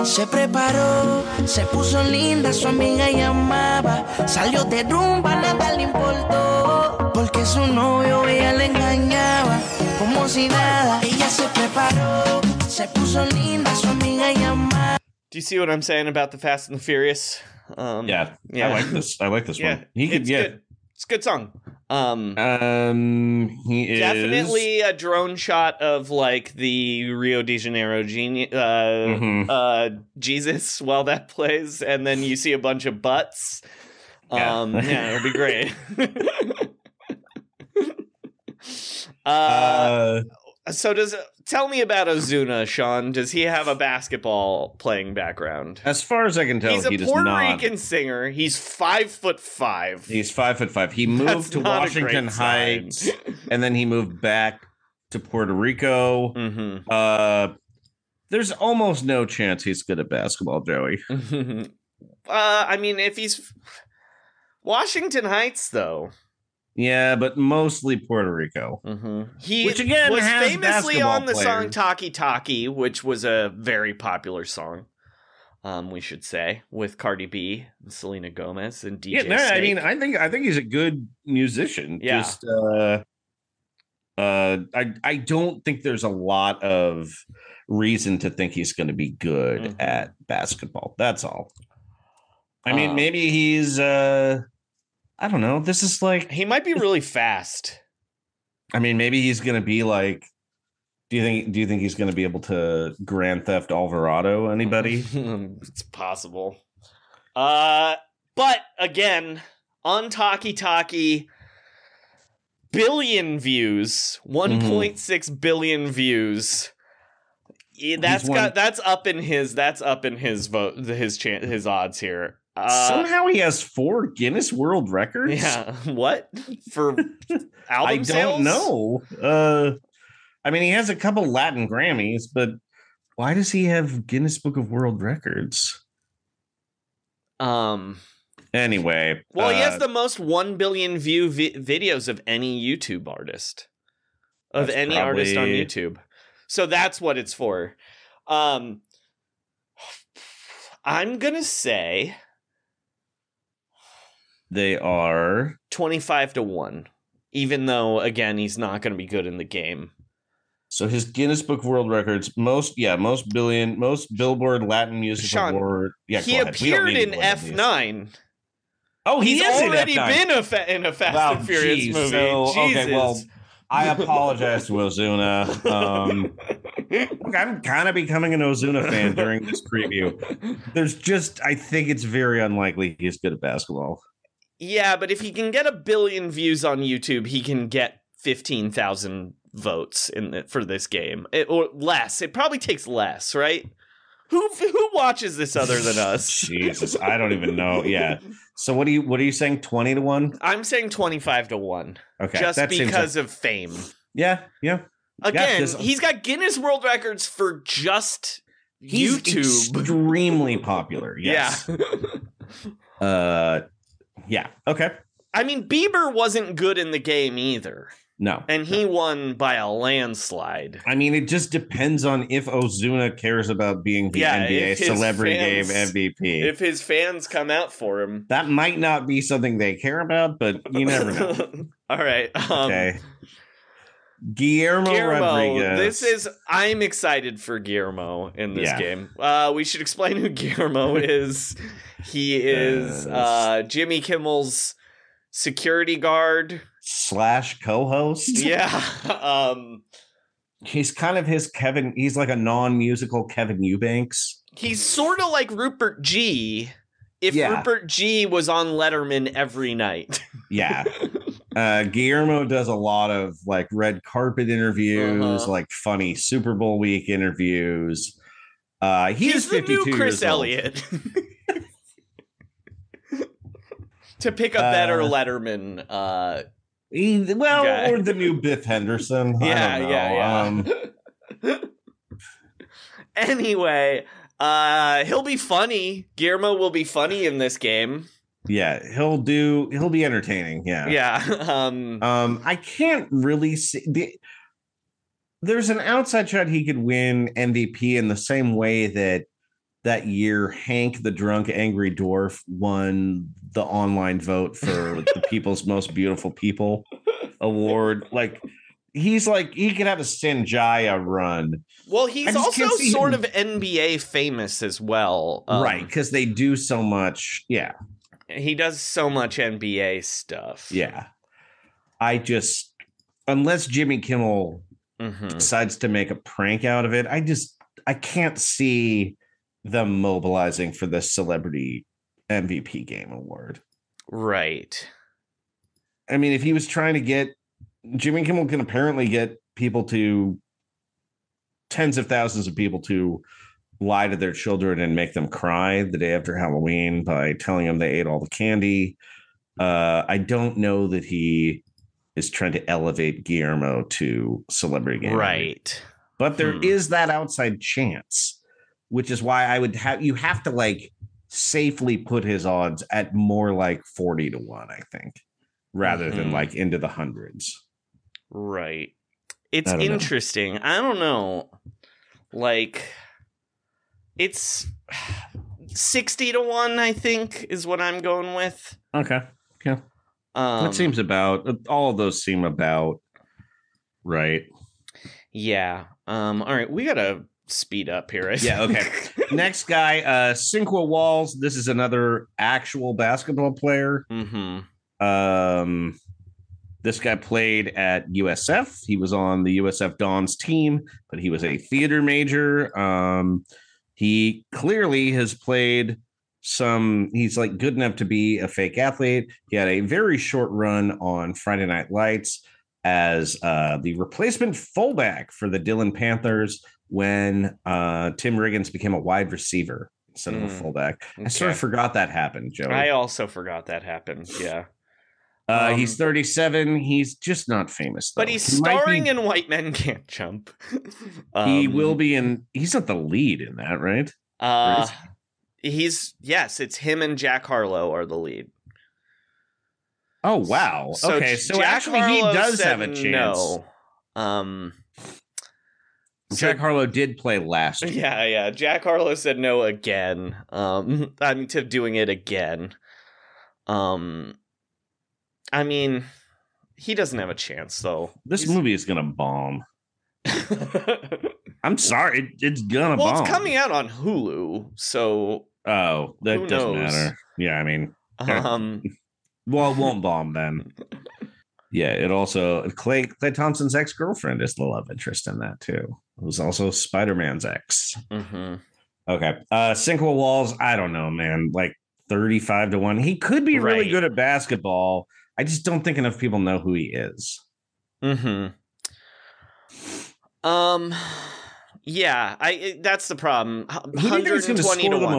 Se preparó, se puso linda, su amiga llamaba, salió de rumba, nada le importó, porque su novio ella le engañaba, como si nada, ella se preparó, se puso linda, su amiga llamaba. Do you see what I'm saying about the Fast and the Furious? Yeah. I like this one. He could get it. It's a good song. He is definitely a drone shot of like the Rio de Janeiro Jesus while that plays, and then you see a bunch of butts. Yeah, it'll be great. So tell me about Ozuna, Sean. Does he have a basketball playing background? As far as I can tell, he does not. He's a Puerto Rican singer. He's 5'5". He's 5'5". He moved to Washington Heights, and then he moved back to Puerto Rico. Mm-hmm. There's almost no chance he's good at basketball, Joey. I mean, if he's Washington Heights, though. Yeah, but mostly Puerto Rico. Mm-hmm. He which again was famously on the song "Talkie Talkie," which was a very popular song. We should say with Cardi B, and Selena Gomez, and DJ. Yeah, no, Snake. I mean, I think he's a good musician. Yeah. Just, I don't think there's a lot of reason to think he's going to be good mm-hmm. at basketball. That's all. I mean, maybe he's. I don't know. This is like... He might be really fast. I mean, maybe he's going to be like... Do you think he's going to be able to Grand Theft Alvarado anybody? It's possible. But again, on Talkie Talkie, billion views, 1.6 billion views. That's up in his odds here. Somehow he has 4 Guinness World Records. Yeah, what for album I sales? Don't know. I mean, he has a couple Latin Grammys, but why does he have Guinness Book of World Records? Anyway, well, he has the most 1 billion view videos of any YouTube artist artist on YouTube. So that's what it's for. I'm gonna say. They are 25-1, even though, again, he's not going to be good in the game. So his Guinness Book World Records, most Billboard Latin Music Award. Yeah, he appeared in F9. Oh, he's already been in a Fast and Furious movie. So, okay, well, I apologize to Ozuna. I'm kind of becoming an Ozuna fan during this preview. I think it's very unlikely he's good at basketball. Yeah, but if he can get a billion views on YouTube, he can get 15,000 votes for this game, or less. It probably takes less, right? Who watches this other than us? Jesus, I don't even know. Yeah. So what are you saying? 20-1? I'm saying 25-1. Okay, just because of fame. Yeah, yeah. Again, he's got Guinness World Records for just YouTube. He's extremely popular. Yes. Yeah. Yeah. Okay. I mean, Bieber wasn't good in the game either. No. And he won by a landslide. I mean, it just depends on if Ozuna cares about being the NBA celebrity game MVP. If his fans come out for him. That might not be something they care about, but you never know. All right. Okay. Guillermo Rodriguez. I'm excited for Guillermo in this game. We should explain who Guillermo is. He is Jimmy Kimmel's security guard / co-host. Yeah. He's kind of his Kevin. He's like a non-musical Kevin Eubanks. He's sort of like Rupert G. If Rupert G was on Letterman every night. Yeah. Guillermo does a lot of like red carpet interviews, like funny Super Bowl week interviews. He's is 52 the new Chris Elliott. To pick a better Letterman, guy. Or the new Biff Henderson. I don't know. Anyway, he'll be funny. Guillermo will be funny in this game. Yeah, he'll be entertaining. Yeah. Yeah. I can't really see. There's an outside shot he could win MVP in the same way that year Hank the Drunk Angry Dwarf won the online vote for the People's Most Beautiful People award. Like he could have a Sanjaya run. Well, he's also sort of NBA famous as well. Right, because they do so much. Yeah. He does so much NBA stuff. Yeah. Unless Jimmy Kimmel decides to make a prank out of it, I can't see them mobilizing for the celebrity MVP game award. Right. I mean, if he was trying to Jimmy Kimmel can apparently get people to tens of thousands of people to lie to their children and make them cry the day after Halloween by telling them they ate all the candy. I don't know that he is trying to elevate Guillermo to celebrity game. Right. But there is that outside chance, which is why I would have, you have to like safely put his odds at more like 40 to 1, I think, rather than like into the hundreds. Right. It's interesting. I don't know. Like, it's 60 to 1, I think, is what I'm going with. Okay. Yeah. That seems about, all of those seem about right. Yeah. All right. We got to speed up here. Yeah. Okay. Next guy, Cinqua Walls. This is another actual basketball player. Mm-hmm. This guy played at USF. He was on the USF Dons team, but he was a theater major. He clearly has played some, he's like good enough to be a fake athlete. He had a very short run on Friday Night Lights as the replacement fullback for the Dillon Panthers when Tim Riggins became a wide receiver instead of a fullback. Okay. I sort of forgot that happened, Joey. I also forgot that happened, yeah. He's 37. He's just not famous, though. But he's starring in White Men Can't Jump. He will be in... He's not the lead in that, right? He's... Yes, it's him and Jack Harlow are the lead. Oh, wow. So, okay, so Jack actually Harlow he does have a chance. No. Jack Harlow did play last year. Yeah, yeah. Jack Harlow said no again. I'm doing it again. I mean, he doesn't have a chance, though. This movie is going to bomb. I'm sorry. It's going to bomb. Well, it's coming out on Hulu, so... Oh, that doesn't matter. Yeah, I mean... well, it won't bomb then. Yeah, it also... Klay Thompson's ex-girlfriend is the love interest in that, too. It was also Spider-Man's ex. Mm-hmm. Okay. Cinqua Walls, I don't know, man. Like, 35 to 1. He could be really good at basketball. I just don't think enough people know who he is. Mm-hmm. Yeah, that's the problem. 120 to 1.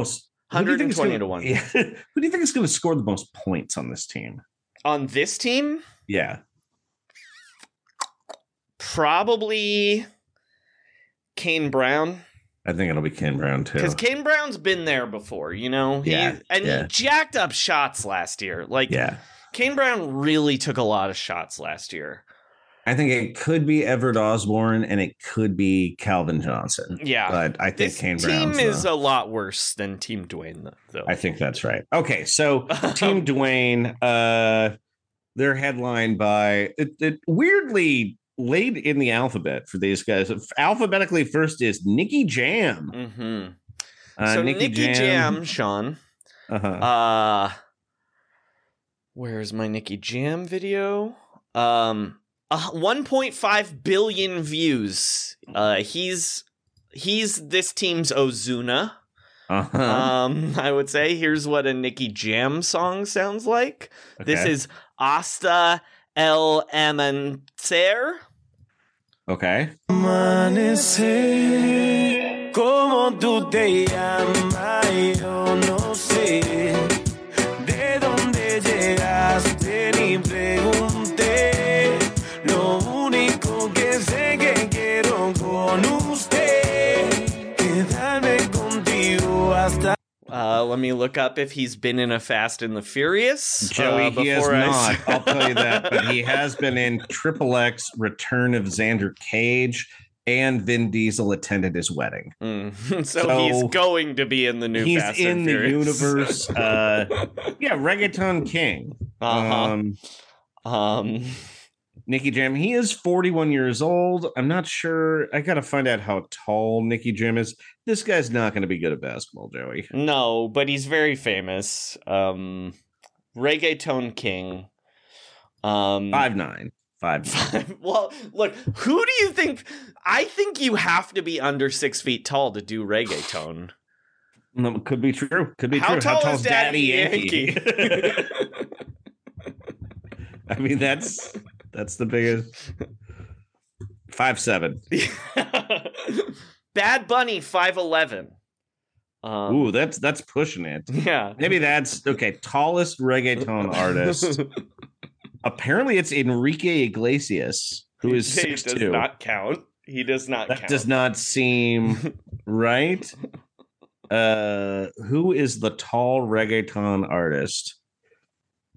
120 to 1. Yeah. Who do you think is going to score the most points on this team? On this team? Yeah. Probably Kane Brown. I think it'll be Kane Brown, too. Because Kane Brown's been there before, you know? He jacked up shots last year. Like, yeah. Kane Brown really took a lot of shots last year. I think it could be Everett Osborne and it could be Calvin Johnson. Yeah. But I think Kane Brown's team is a lot worse than Team Dwayne, though. I think that's right. Okay, so Team Dwayne, they're headlined by it weirdly laid in the alphabet for these guys. Alphabetically first is Nicky Jam. Mm-hmm. So Nicky Jam, Sean. Uh-huh. Where's my Nicky Jam video? 1.5 billion views. He's this team's Ozuna. Uh-huh. I would say here's what a Nicky Jam song sounds like. Okay. This is Hasta el Amanecer. Okay. Amanecer, como tú te llamas, yo no sé. Let me look up if he's been in a Fast and the Furious. Joey, he has not. I'll tell you that. But he has been in XXX Return of Xander Cage, and Vin Diesel attended his wedding. So he's going to be in the new Fast and Furious. He's in the universe. Yeah, Reggaeton King. Nicky Jam, he is 41 years old. I'm not sure. I got to find out how tall Nicky Jam is. This guy's not going to be good at basketball, Joey. No, but he's very famous. Reggaeton King. 5'9". 5'9". Well, look, who do you think? I think you have to be under 6 feet tall to do reggaeton. No, could be true. Could be how true. How tall is Daddy Yankee? I mean, that's... That's the biggest. 5'7". Bad Bunny, 5'11". Ooh, that's pushing it. Yeah. Maybe that's, okay, tallest reggaeton artist. Apparently it's Enrique Iglesias, who is 6'2". He does not count. He does not count. That does not seem right. Who is the tall reggaeton artist?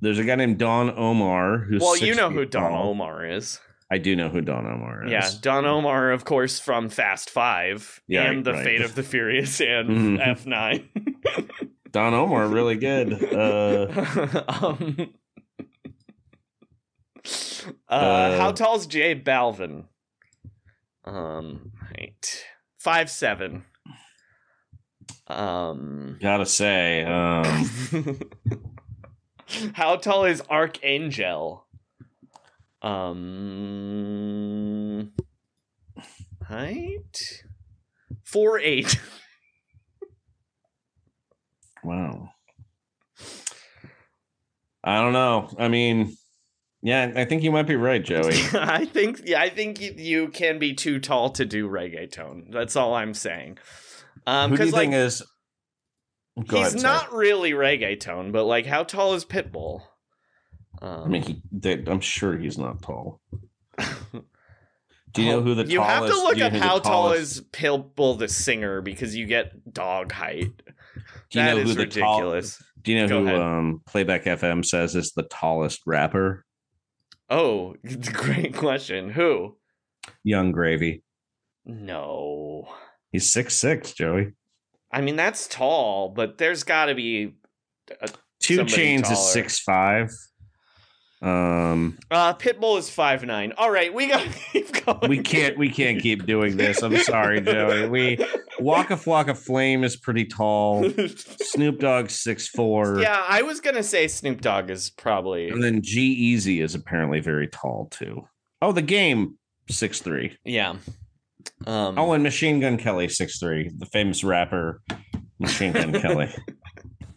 There's a guy named Don Omar. Well, you know who Don Omar is. I do know who Don Omar is. Yeah, Don Omar, of course, from Fast Five and The Fate of the Furious and F9. Don Omar, really good. How tall's J Balvin? Right. 5'7". Gotta say. How tall is Archangel? Height? 4'8". Wow. I don't know. I mean, yeah, I think you might be right, Joey. I think you can be too tall to do reggaeton. That's all I'm saying. Who do you think is? Go he's ahead, not really reggaeton, but like, how tall is Pitbull? I mean, I'm sure he's not tall. Do you know who the tallest? You have to look up how tall is Pitbull the singer, because you get dog height. That is ridiculous. Do you know who Playback FM says is the tallest rapper? Oh, great question. Who? Young Gravy. No. He's 6'6", Joey. I mean, that's tall, but there's got to be Two Chainz is 6'5". Pitbull is 5'9". All right, we gotta keep going. We can't keep doing this. I'm sorry, Joey. Waka Flocka Flame is pretty tall. Snoop Dogg 6'4". Yeah, I was gonna say Snoop Dogg is probably. And then G-Eazy is apparently very tall too. Oh, The Game 6'3". Yeah. And Machine Gun Kelly 6'3", the famous rapper Machine Gun Kelly.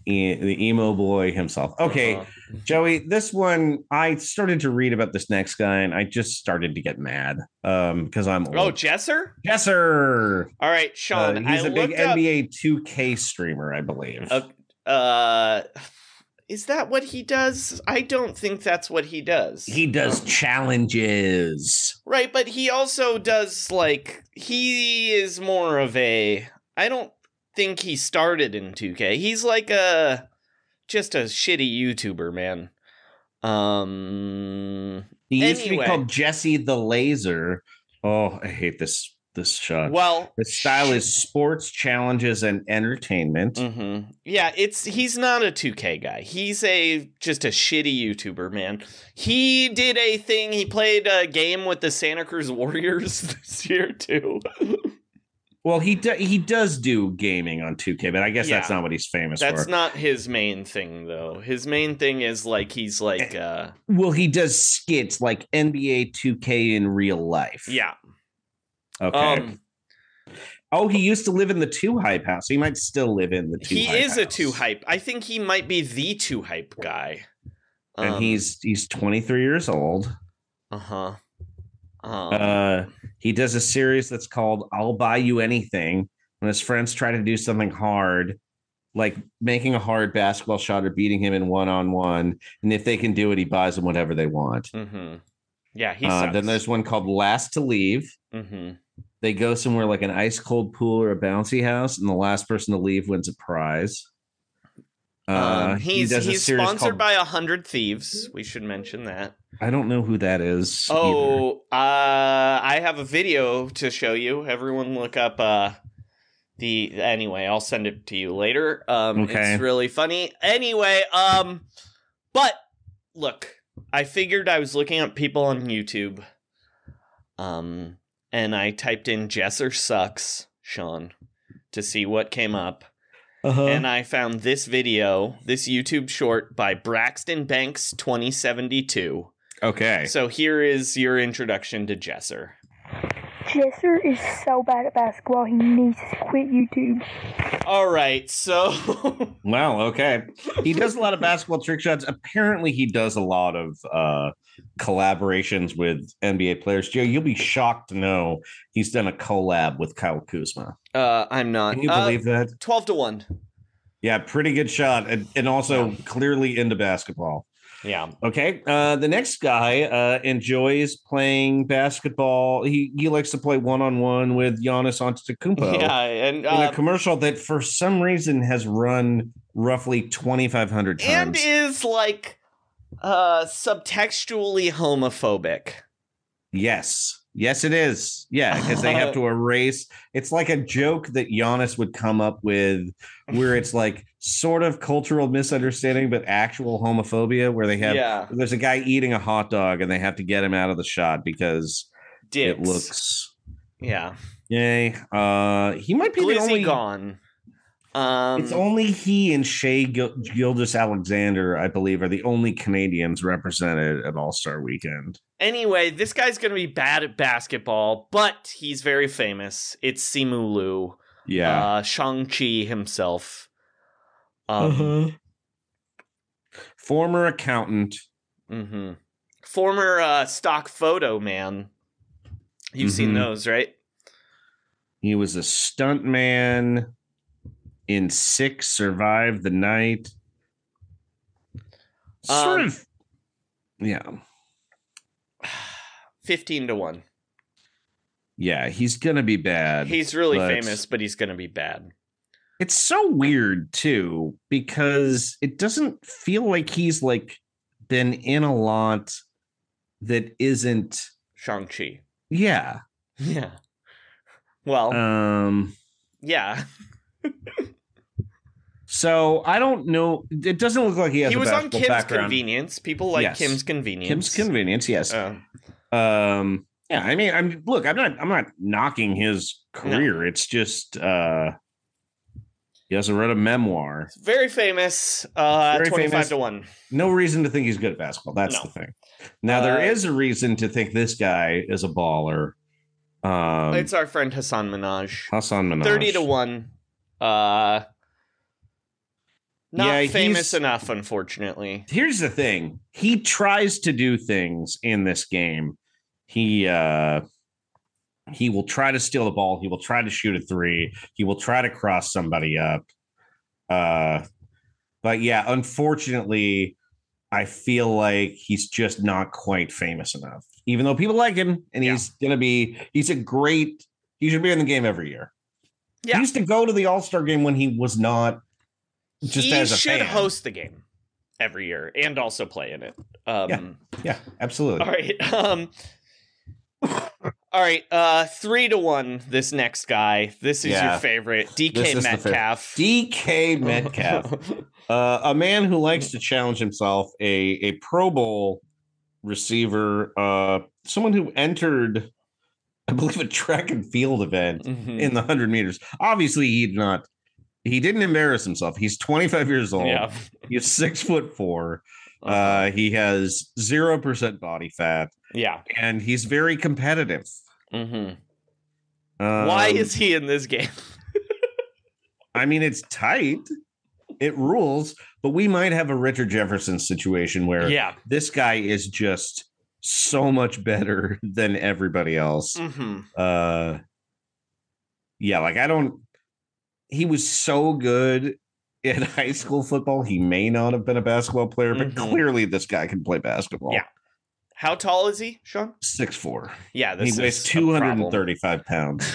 The emo boy himself. Okay, Joey, this one, I started to read about this next guy, and I just started to get mad because I'm old. Oh, Jesser. All right, Sean. He's a big NBA 2K streamer, I believe. Is that what he does? I don't think that's what he does. He does challenges. Right, but he also does, like, he is more of a, I don't think he started in 2K. He's like just a shitty YouTuber, man. He used to be called Jesse the Laser. Oh, I hate this shot. Well, the style is sports, challenges, and entertainment. Mm-hmm. Yeah, he's not a 2K guy. He's just a shitty YouTuber, man. He did a thing. He played a game with the Santa Cruz Warriors this year too. Well, he does do gaming on 2K, but I guess that's not what he's famous for. That's not his main thing, though. His main thing is, like, he's like... Well, he does skits like NBA 2K in real life. Yeah. Okay. He used to live in the 2Hype house. He might still live in the 2Hype house. He is a 2Hype. I think he might be the 2Hype guy. And he's 23 years old. Uh-huh. He does a series that's called I'll Buy You Anything, when his friends try to do something hard, like making a hard basketball shot or beating him in one-on-one, and if they can do it, he buys them whatever they want. Mm-hmm. Yeah, he sucks. Then there's one called Last to Leave. Mm-hmm. They go somewhere like an ice-cold pool or a bouncy house, and the last person to leave wins a prize. He's sponsored by 100 Thieves. We should mention that. I don't know who that is. Oh, I have a video to show you. Everyone look up anyway, I'll send it to you later. Okay. It's really funny. Anyway, but look, I figured I was looking up people on YouTube. And I typed in Jesser sucks, Sean, to see what came up. Uh-huh. And I found this video, this YouTube short by Braxton Banks 2072. Okay. So here is your introduction to Jesser. Jester is so bad at basketball, he needs to quit YouTube. All right, so... Well, okay. He does a lot of basketball trick shots. Apparently, he does a lot of collaborations with NBA players. Joe, you'll be shocked to know he's done a collab with Kyle Kuzma. I'm not. Can you believe that? 12-1. Yeah, pretty good shot. And also clearly into basketball. Yeah. Okay. The next guy enjoys playing basketball. He likes to play one-on-one with Giannis Antetokounmpo. Yeah, and in a commercial that for some reason has run roughly 2,500 times, and is like subtextually homophobic. Yes. Yes, it is. Yeah, because they have to erase. It's like a joke that Giannis would come up with where it's like sort of cultural misunderstanding, but actual homophobia where they have. Yeah. There's a guy eating a hot dog and they have to get him out of the shot because Dips. It looks. Yeah. Yay. He might be Glizzy the only gone. It's only he and Shai Gilgeous-Alexander, I believe, are the only Canadians represented at All-Star Weekend. Anyway, this guy's going to be bad at basketball, but he's very famous. It's Simu Liu. Yeah. Shang-Chi himself. Former accountant. Mm-hmm. Former stock photo man. You've seen those, right? He was a stunt man. In Six, Survive the Night. Sort of. Yeah. 15-1. Yeah, he's going to be bad. He's really famous, but he's going to be bad. It's so weird, too, because it doesn't feel like he's like been in a lot that isn't Shang-Chi. Yeah. Yeah. Well. Yeah. So I don't know. It doesn't look like he has. He was a basketball on Kim's background. Convenience. People like yes. Kim's Convenience. Kim's Convenience. Yes. Yeah. I mean, I'm not knocking his career. No. It's just he hasn't read a memoir. It's very famous. 25-1. No reason to think he's good at basketball. That's the thing. Now there is a reason to think this guy is a baller. It's our friend Hassan Minaj. 30-1. Not famous enough, unfortunately. Here's the thing. He tries to do things in this game. He will try to steal the ball. He will try to shoot a three. He will try to cross somebody up. But yeah, unfortunately, I feel like he's just not quite famous enough, even though people like him and he should be in the game every year. Yeah. He used to go to the All-Star game when he was not just as a fan. He should host the game every year and also play in it. Yeah, absolutely. All right. All right. 3-1, this next guy. This is your favorite, DK Metcalf. DK Metcalf. A man who likes to challenge himself, a Pro Bowl receiver, someone who entered... I believe a track and field event in the 100 meters. Obviously, he didn't embarrass himself. He's 25 years old. Yeah. He's 6'4". He has 0% body fat. Yeah. And he's very competitive. Why is he in this game? I mean, it's tight. It rules. But we might have a Richard Jefferson situation where this guy is just... so much better than everybody else. He was so good in high school football, he may not have been a basketball player, but clearly this guy can play basketball. Yeah. How tall is he, Sean? 6'4". Yeah, this he weighs 235 pounds.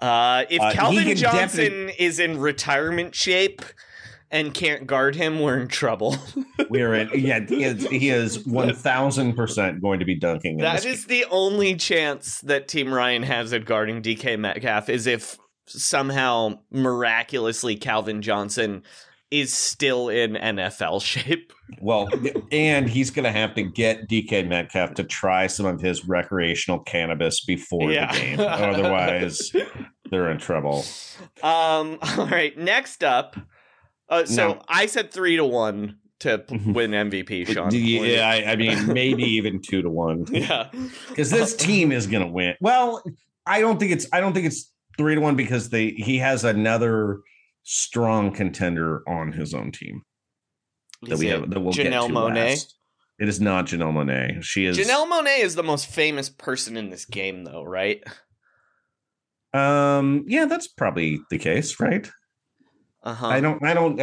If Calvin Johnson is in retirement shape and can't guard him, we're in trouble. He is 1,000% going to be dunking. That is the only chance that Team Ryan has at guarding DK Metcalf is if somehow miraculously Calvin Johnson is still in NFL shape. Well, and he's going to have to get DK Metcalf to try some of his recreational cannabis before the game. Otherwise, they're in trouble. All right, next up. I said 3-1. to win MVP, Sean. Yeah, I mean, maybe even 2-1. Yeah, because this team is going to win. Well, I don't think it's 3-1 because he has another strong contender on his own team that we have. That we'll get to Janelle Monae. It is not Janelle Monae. She is. Janelle Monae is the most famous person in this game, though, right? Yeah, that's probably the case, right? Uh-huh. I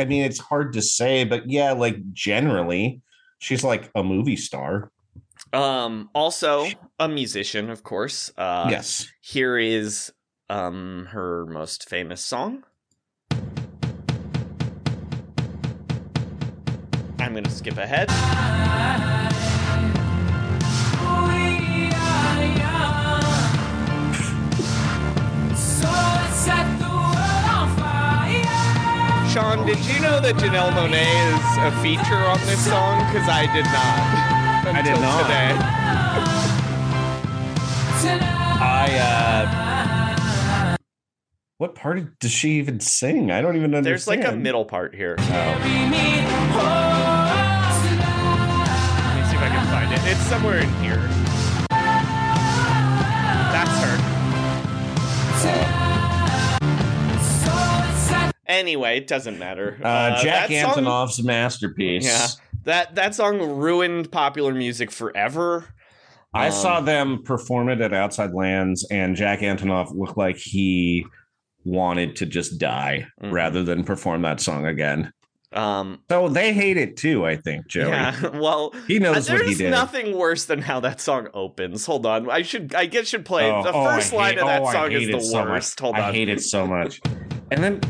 mean, it's hard to say, but yeah, like generally, she's like a movie star. Also a musician, of course. Yes. Here is her most famous song. I'm going to skip ahead. Sean, did you know that Janelle Monae is a feature on this song? Because I did not. Until today. What part does she even sing? I don't even understand. There's like a middle part here. Oh. Let me see if I can find it. It's somewhere in here. That's her. Anyway, it doesn't matter. Jack Antonoff's masterpiece. Yeah, that song ruined popular music forever. I saw them perform it at Outside Lands, and Jack Antonoff looked like he wanted to just die rather than perform that song again. So they hate it too, I think, Joey. Yeah, well, he knows what he did. There's nothing worse than how that song opens. Hold on, I guess should play the first line of that song is the worst. Hold on, I hate it so much, and then.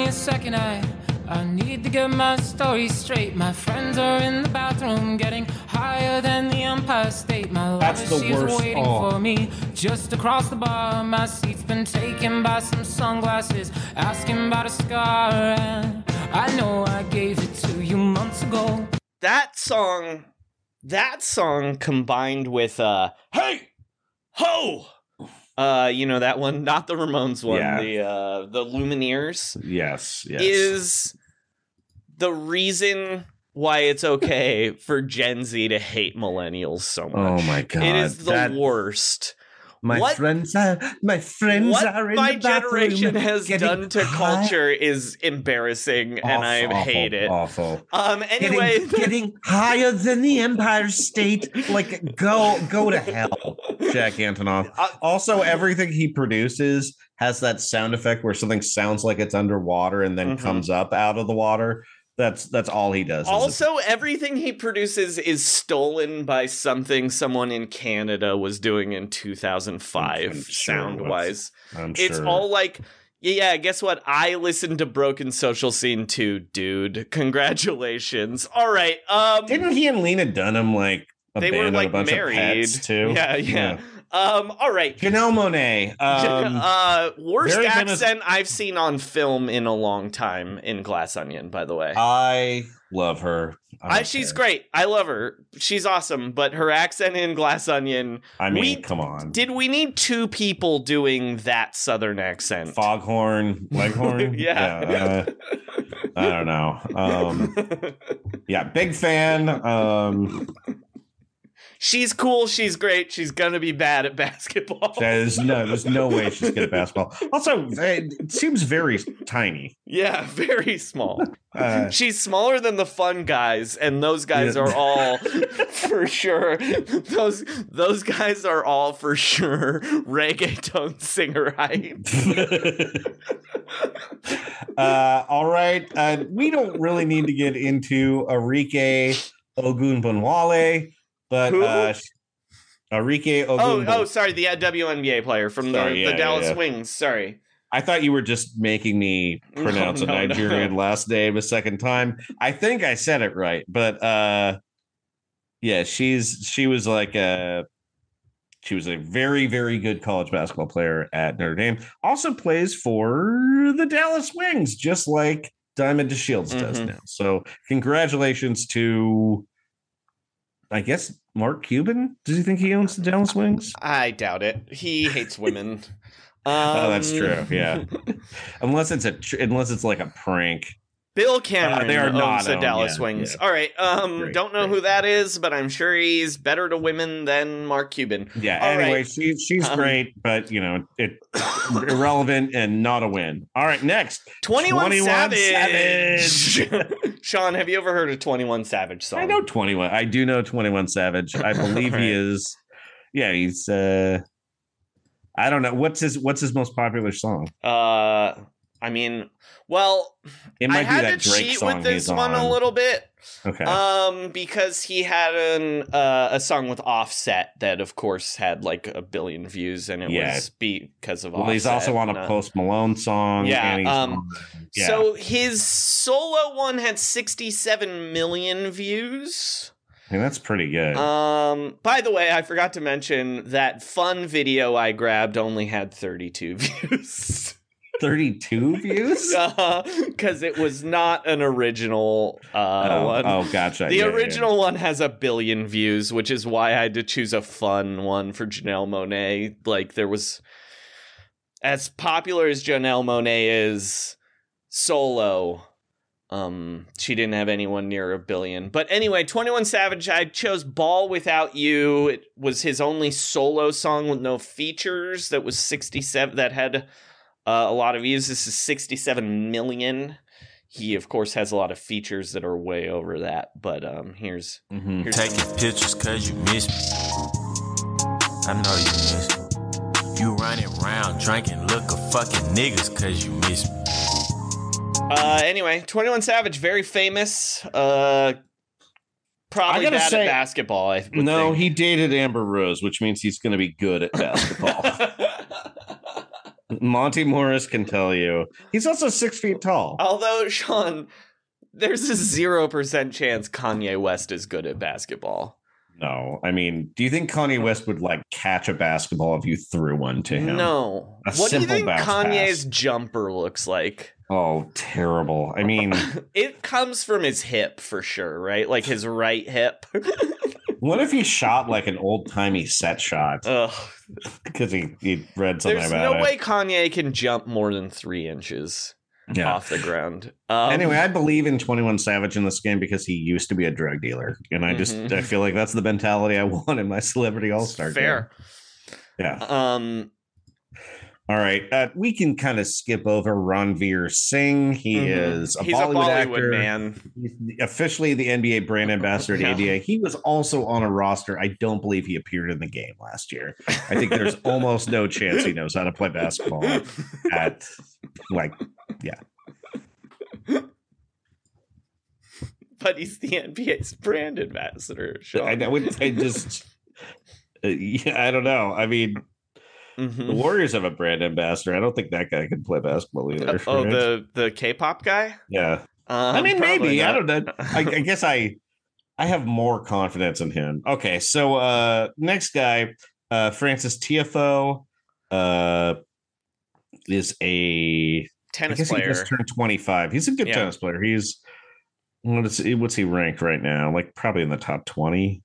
A second, I need to get my story straight. My friends are in the bathroom getting higher than the Empire State. My lover, she's waiting for me just across the bar. My seat's been taken by some sunglasses asking about a scar, and I know I gave it to you months ago. That song combined with hey ho. You know that one, not the Ramones one, yeah. The Lumineers. Yes. Is the reason why it's okay for Gen Z to hate millennials so much. Oh my god, it is the worst. My friends are in the bathroom. What my generation has done to culture is embarrassing, and I hate it. Awful. Anyway, getting higher than the Empire State. Like, go to hell, Jack Antonoff. Also, everything he produces has that sound effect where something sounds like it's underwater and then comes up out of the water. That's all he does. Also, everything he produces is stolen by something someone in Canada was doing in 2005, sound-wise. It's all like, yeah, guess what? I listened to Broken Social Scene 2, dude. Congratulations. All right. Didn't he and Lena Dunham, they were bunch married. Of pets, too? Yeah. All right. Janelle Monae. Worst accent I've seen on film in a long time in Glass Onion, by the way. I love her. She's great. I love her. She's awesome. But her accent in Glass Onion. I mean, come on. Did we need two people doing that Southern accent? Foghorn, Leghorn? Yeah. I don't know. Yeah, big fan. She's cool. She's great. She's going to be bad at basketball. There's no way she's good at basketball. Also, it seems very tiny. Yeah, very small. She's smaller than the fun guys, and those guys are all for sure. Those guys are all for sure reggaeton singer hype. All right. We don't really need to get into Arike Ogunbonwale. But Arike Ogunbonwale. Oh, sorry, the WNBA player from the Dallas Wings. Sorry, I thought you were just making me pronounce a Nigerian last name a second time. I think I said it right, but she was a very, very good college basketball player at Notre Dame. Also plays for the Dallas Wings, just like Diamond DeShields does now. So congratulations to. I guess Mark Cuban? Does he think he owns the Dallas Wings? I doubt it. He hates women. Oh, that's true. Yeah. unless it's like a prank. Bill Cameron they are not owns the Dallas Wings. Yeah. All right. Don't know who that is, but I'm sure he's better to women than Mark Cuban. Yeah. All anyway, right. she's great, but, you know, it irrelevant and not a win. All right. Next. 21 Savage. Sean, have you ever heard of 21 Savage song? I do know 21 Savage. I believe he is. Yeah. He's I don't know. What's his most popular song? I mean, well, it might I had be that to Drake cheat with this one on. A little bit, okay. Because he had a song with Offset that, of course, had like 1 billion views, and it was because of Offset. Well, he's also on a Post Malone song. Yeah, and so his solo one had 67 million views. I mean, that's pretty good. By the way, I forgot to mention that fun video I grabbed only had 32 views. 32 views? Because it was not an original one. Oh, gotcha. The original one has 1 billion views, which is why I had to choose a fun one for Janelle Monáe. Like, there was... As popular as Janelle Monáe is solo, she didn't have anyone near 1 billion. But anyway, 21 Savage, I chose Ball Without You. It was his only solo song with no features that was 67... That had... a lot of views. This is 67 million. He, of course, has a lot of features that are way over that. But here's... Mm-hmm. Taking pictures because you miss me. I know you miss me. You running around drinking liquor fucking niggas because you miss me. Anyway, 21 Savage, very famous. Probably bad at basketball. He dated Amber Rose, which means he's going to be good at basketball. Monty Morris can tell you. He's also 6 feet tall. Although, Sean, there's a 0% chance Kanye West is good at basketball. No, I mean, do you think Kanye West would like catch a basketball if you threw one to him? No. What do you think Kanye's jumper looks like? Oh, terrible. I mean, it comes from his hip for sure, right? Like his right hip. What if he shot like an old-timey set shot? Ugh. Because he read something about it. There's no way Kanye can jump more than 3 inches off the ground. Anyway, I believe in 21 Savage in this game because he used to be a drug dealer. And I feel like that's the mentality I want in my Celebrity All-Star game. Fair. Yeah. All right. We can kind of skip over Ranveer Singh. He's a Bollywood actor, man. He's officially the NBA brand ambassador to India. He was also on a roster. I don't believe he appeared in the game last year. I think there's almost no chance he knows how to play basketball But he's the NBA's brand ambassador. Sean. I don't know. I mean. Mm-hmm. The Warriors have a brand ambassador. I don't think that guy can play basketball either. Oh, right? the K-pop guy? Yeah. I mean, maybe. Not. I don't know. I guess I have more confidence in him. Okay, so next guy, Francis Tiafoe, is a tennis player. He just turned 25. He's a good tennis player. He's what's he ranked right now? Like probably in the top 20.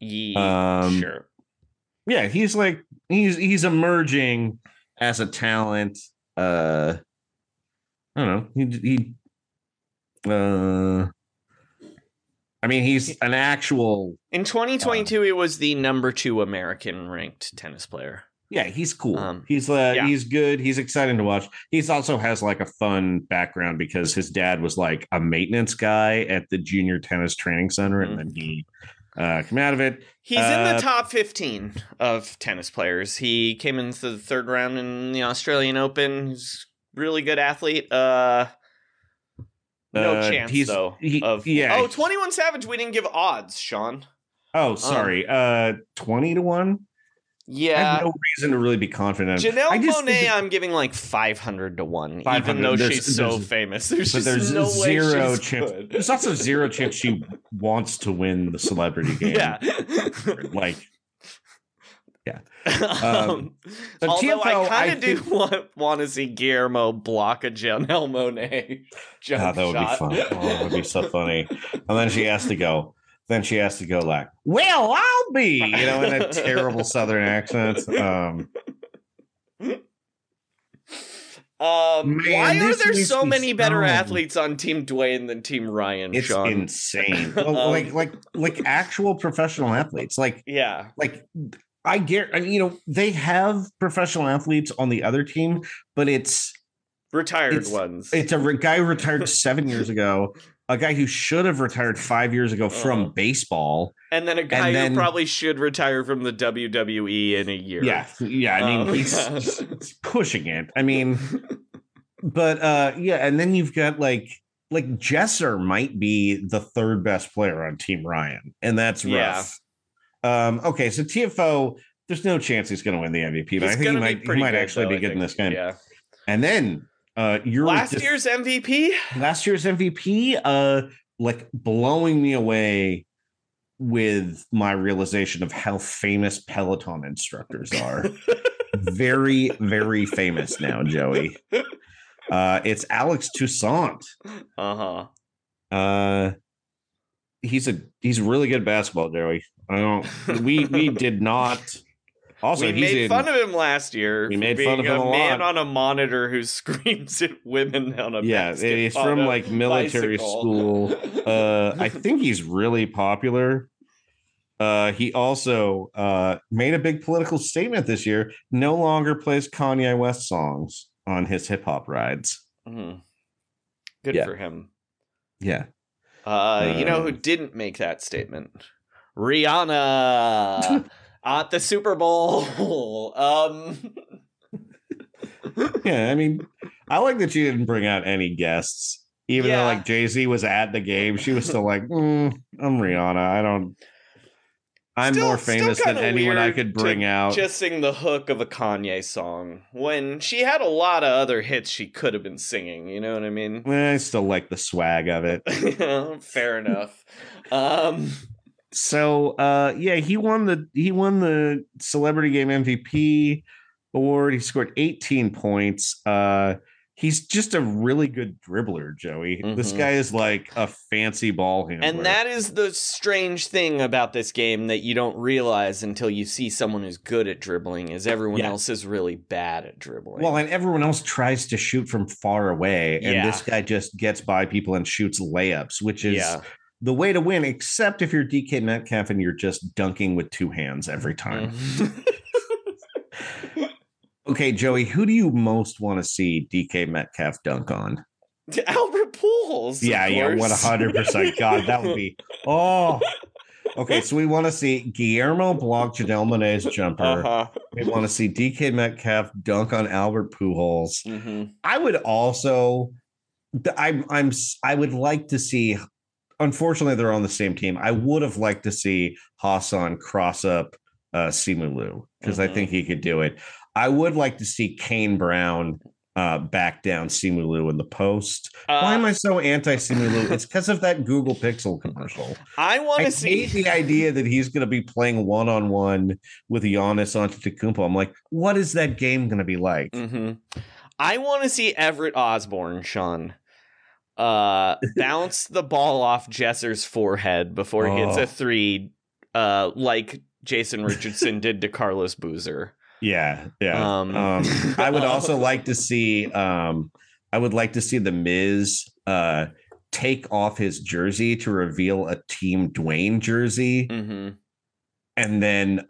Yeah, sure. Yeah, he's like he's emerging as a talent. I don't know. He's an actual. In 2022, he was the number 2 American ranked tennis player. Yeah, he's cool. He's good. He's exciting to watch. He's also has like a fun background because his dad was like a maintenance guy at the junior tennis training center, and then he. Come out of it. He's in the top 15 of tennis players. He came into the third round in the Australian Open. He's a really good athlete. No chance, though. 21 Savage, we didn't give odds, Sean. Oh, sorry. 20 to 1? Yeah. I have no reason to really be confident. Janelle Monáe, I'm giving like 500 to 1, even though she's so famous. There's no zero way she's chance. Good. There's also zero chance she wants to win the celebrity game. Yeah. Although TFO, I kind of want to see Guillermo block a Janelle Monáe jump shot. That would be fun. That would be so funny. And then she has to go. like, well, I'll be, in a terrible Southern accent. Why are there so many better athletes on Team Dwayne than Team Ryan? It's Sean? Insane. like actual professional athletes. Like, yeah, like I guarantee, I mean, you know, they have professional athletes on the other team, but it's retired ones. It's a guy who retired 7 years ago, a guy who should have retired 5 years ago from baseball, and then a guy who probably should retire from the WWE in a year. Yeah. I mean, he's pushing it. I mean, but yeah, and then you've got like Jesser might be the third best player on Team Ryan, and that's rough. Yeah. Okay, so TFO, there's no chance he's going to win the MVP, but I think he might actually be good in this game. Yeah. And then last year's MVP, like blowing me away with my realization of how famous Peloton instructors are. Very, very famous now, Joey. It's Alex Toussaint. He's really good at basketball, Joey. We did not. Also, we made fun of him last year. We made fun of him a lot. Man on a monitor who screams at women on a basketball. He's from like military school. I think he's really popular. He also made a big political statement this year. No longer plays Kanye West songs on his hip hop rides. Mm. Good for him. Yeah. You know who didn't make that statement? Rihanna. At the Super Bowl. Yeah, I mean, I like that she didn't bring out any guests. Even though, like, Jay-Z was at the game, she was still like, I'm Rihanna. I'm more famous than anyone I could bring out. Just sing the hook of a Kanye song when she had a lot of other hits she could have been singing. You know what I mean? I still like the swag of it. Fair enough. So, yeah, he won the Celebrity Game MVP award. He scored 18 points. He's just a really good dribbler, Joey. Mm-hmm. This guy is like a fancy ball handler. And that is the strange thing about this game that you don't realize until you see someone who's good at dribbling is everyone else is really bad at dribbling. Well, and everyone else tries to shoot from far away. And this guy just gets by people and shoots layups, which is... Yeah. The way to win, except if you're DK Metcalf and you're just dunking with two hands every time. Mm-hmm. Okay, Joey, who do you most want to see DK Metcalf dunk on? Albert Pujols. Yeah, 100%. God, that would be. Oh, okay. So we want to see Guillermo Blanc, Janelle Monáe's jumper. Uh-huh. We want to see DK Metcalf dunk on Albert Pujols. Mm-hmm. I would also. I would like to see. Unfortunately, they're on the same team. I would have liked to see Hassan cross up Simu Liu because I think he could do it. I would like to see Kane Brown back down Simu Liu in the post. Why am I so anti-Simu Liu? It's because of that Google Pixel commercial. I want to see the idea that he's going to be playing one-on-one with Giannis Antetokounmpo. I'm like, what is that game going to be like? Mm-hmm. I want to see Everett Osborne, Sean. Bounce the ball off Jesser's forehead before he hits a three, like Jason Richardson did to Carlos Boozer. Yeah. I would also like to see. I would like to see the Miz take off his jersey to reveal a Team Dwayne jersey, and then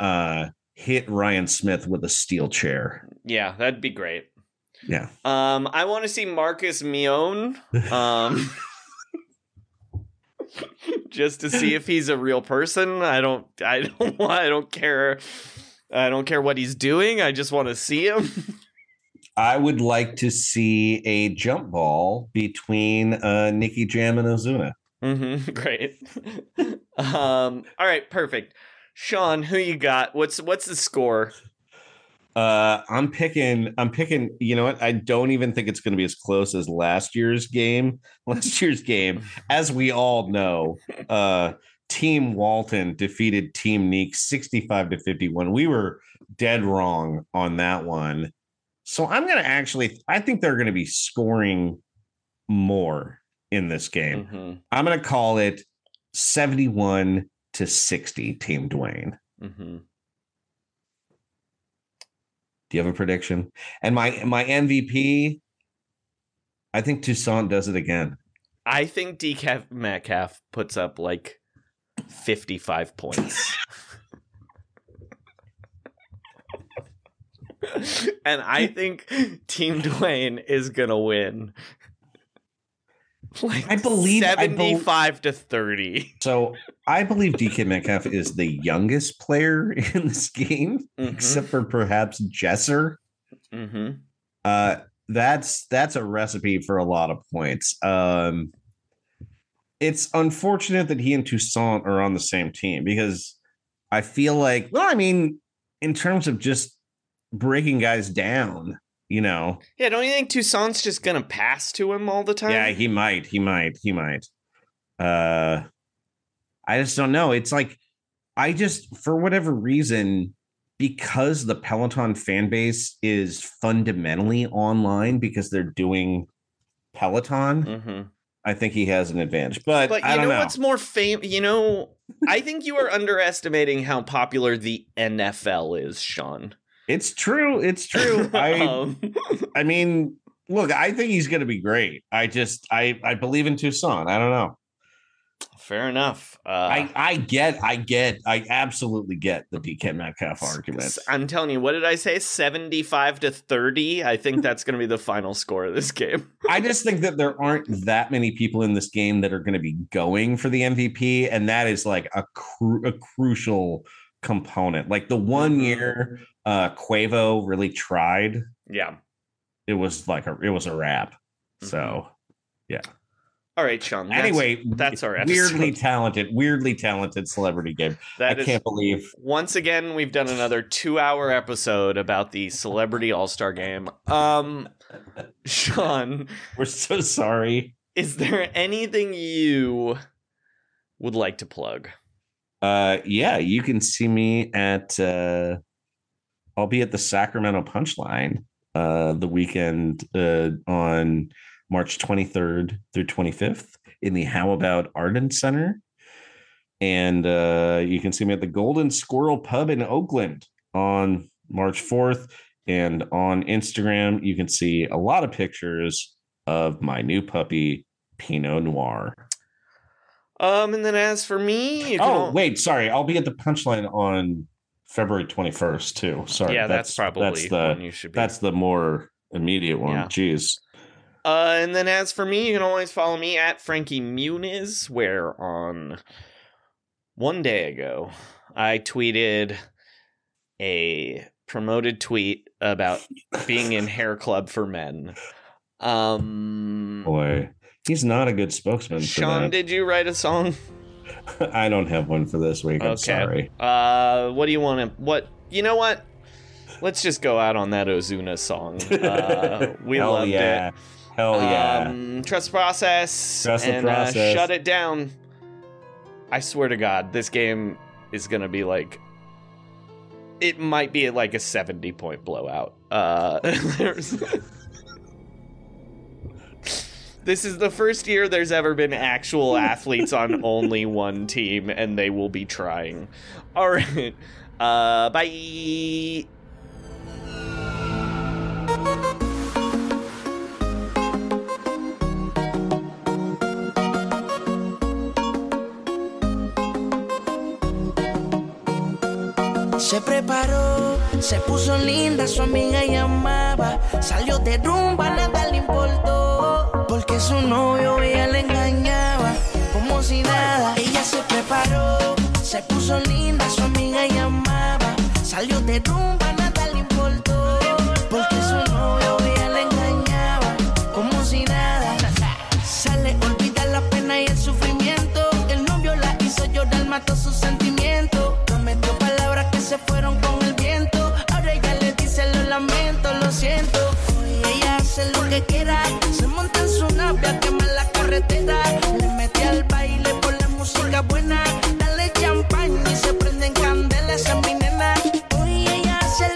hit Ryan Smith with a steel chair. Yeah, that'd be great. Yeah. I want to see Marcus Mion. Just to see if he's a real person. I don't care. I don't care what he's doing. I just want to see him. I would like to see a jump ball between Nicky Jam and Ozuna. Mm-hmm. Great. All right, perfect. Sean, who you got? What's the score? I'm picking, you know what? I don't even think it's going to be as close as last year's game. As we all know, Team Walton defeated Team Neek 65-51. We were dead wrong on that one. So I think they're going to be scoring more in this game. Mm-hmm. I'm going to call it 71-60 Team Dwayne. Mm-hmm. You have a prediction? And my MVP I think Toussaint does it again. I think DK Metcalf puts up like 55 points. And I think Team Dwayne is going to win. Like I believe 75 to 30. So I believe DK Metcalf is the youngest player in this game, except for perhaps Jesser. That's a recipe for a lot of points. It's unfortunate that he and Toussaint are on the same team because I feel like, well, I mean, in terms of just breaking guys down, you know. Yeah, don't you think Toussaint's just going to pass to him all the time? Yeah, he might. I just don't know. It's like, I just, for whatever reason, because the Peloton fan base is fundamentally online because they're doing Peloton, I think he has an advantage. But I don't know what's more famous? You know, I think you are underestimating how popular the NFL is, Sean. It's true. I mean, look, I think he's going to be great. I believe in Toussaint. I don't know. Fair enough. I absolutely get the DK Metcalf argument. I'm telling you, what did I say? 75 to 30. I think that's going to be the final score of this game. I just think that there aren't that many people in this game that are going to be going for the MVP. And that is like a crucial component. Like the one year Quavo really tried. Yeah. It was a wrap. Mm-hmm. So, yeah. All right, Sean. Anyway, that's our episode. Weirdly talented celebrity game. I can't believe. Once again, we've done another 2-hour episode about the celebrity all-star game. Sean. We're so sorry. Is there anything you would like to plug? Yeah, you can see me at, I'll be at the Sacramento Punchline the weekend on March 23rd through 25th in the How About Arden Center. And you can see me at the Golden Squirrel Pub in Oakland on March 4th. And on Instagram, you can see a lot of pictures of my new puppy, Pinot Noir. And then as for me... I'll be at the Punchline on February 21st, too. Sorry. Yeah, that's probably when you should be. That's the more immediate one. Yeah. Jeez. And then as for me, you can always follow me at Frankie Muniz, where on one day ago, I tweeted a promoted tweet about being in Hair Club for Men. Boy, he's not a good spokesman. Sean, did you write a song? I don't have one for this week. I'm sorry. What do you want to, you know what? Let's just go out on that Ozuna song. We loved it. Hell yeah. Trust the process. Shut it down. I swear to God, this game is going to be like... It might be like a 70-point blowout. This is the first year there's ever been actual athletes on only one team, and they will be trying. All right. Bye. Se preparó, se puso linda, su amiga llamaba, salió de rumba, nada le importó, porque su novio ella le engañaba, como si nada. Ella se preparó, se puso linda, su amiga llamaba, salió de rumba, nada le importó, porque su novio ella le engañaba, como si nada. Se le olvida la pena y el sufrimiento, el novio la hizo llorar, mató sus sentimientos, prometió palabras que se fueron con el viento, ahora ella le dice lo lamento, lo siento. Hoy ella hace lo que quiera, se monta en su nave a quemar la carretera, le mete al baile por la música buena, dale champagne y se prenden candelas a mi nena. Hoy ella hace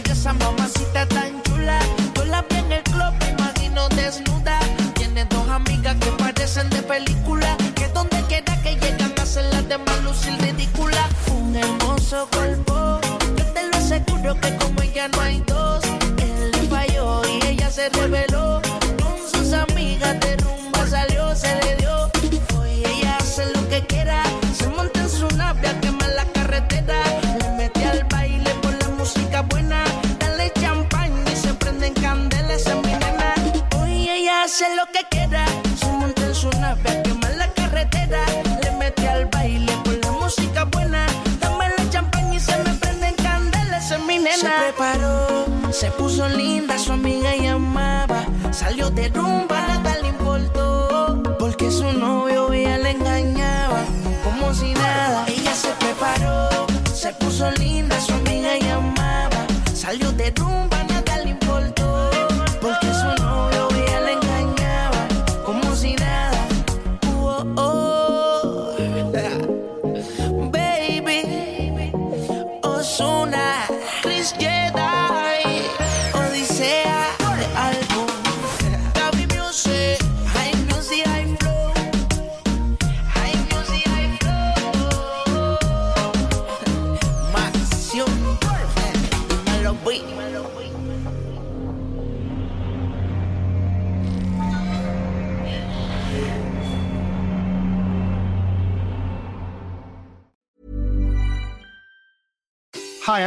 esa mamacita tan chula. Yo la vi en el club, me imagino desnuda. Tiene dos amigas que parecen de película, que donde quiera que llegan hacen las demás lucir ridícula. Un hermoso cuerpo, yo te lo aseguro que como ella no hay dos. Él le falló y ella se reveló. Con sus amigas de rumba salió, se le dio. Hoy ella hace lo que quiera, se monta en su nave a quemar la carretera. Le mete al baile por la música buena. Dale champagne y se prenden candelas en mi nena. Hoy ella hace lo que quiera, se monta en su nave a quemar la carretera. Le mete al baile por la música buena. Dame champagne y se me prenden candelas en mi nena. Se preparó, se puso linda, su amiga y amaba. Salió de rumba, nada le importó, porque su novio ella le engañaba como si nada. Ella se preparó, se puso linda, su amiga y amaba. Salió de rumba, nada le importó, porque su novio ella le engañaba como si nada. Oh, oh, oh. Baby, Ozuna, Chris Jedi, Odisea, álbum, Gaby Music, High Music, High Flow, High Music, High Flow, Mansión, Malo Beat. Hi,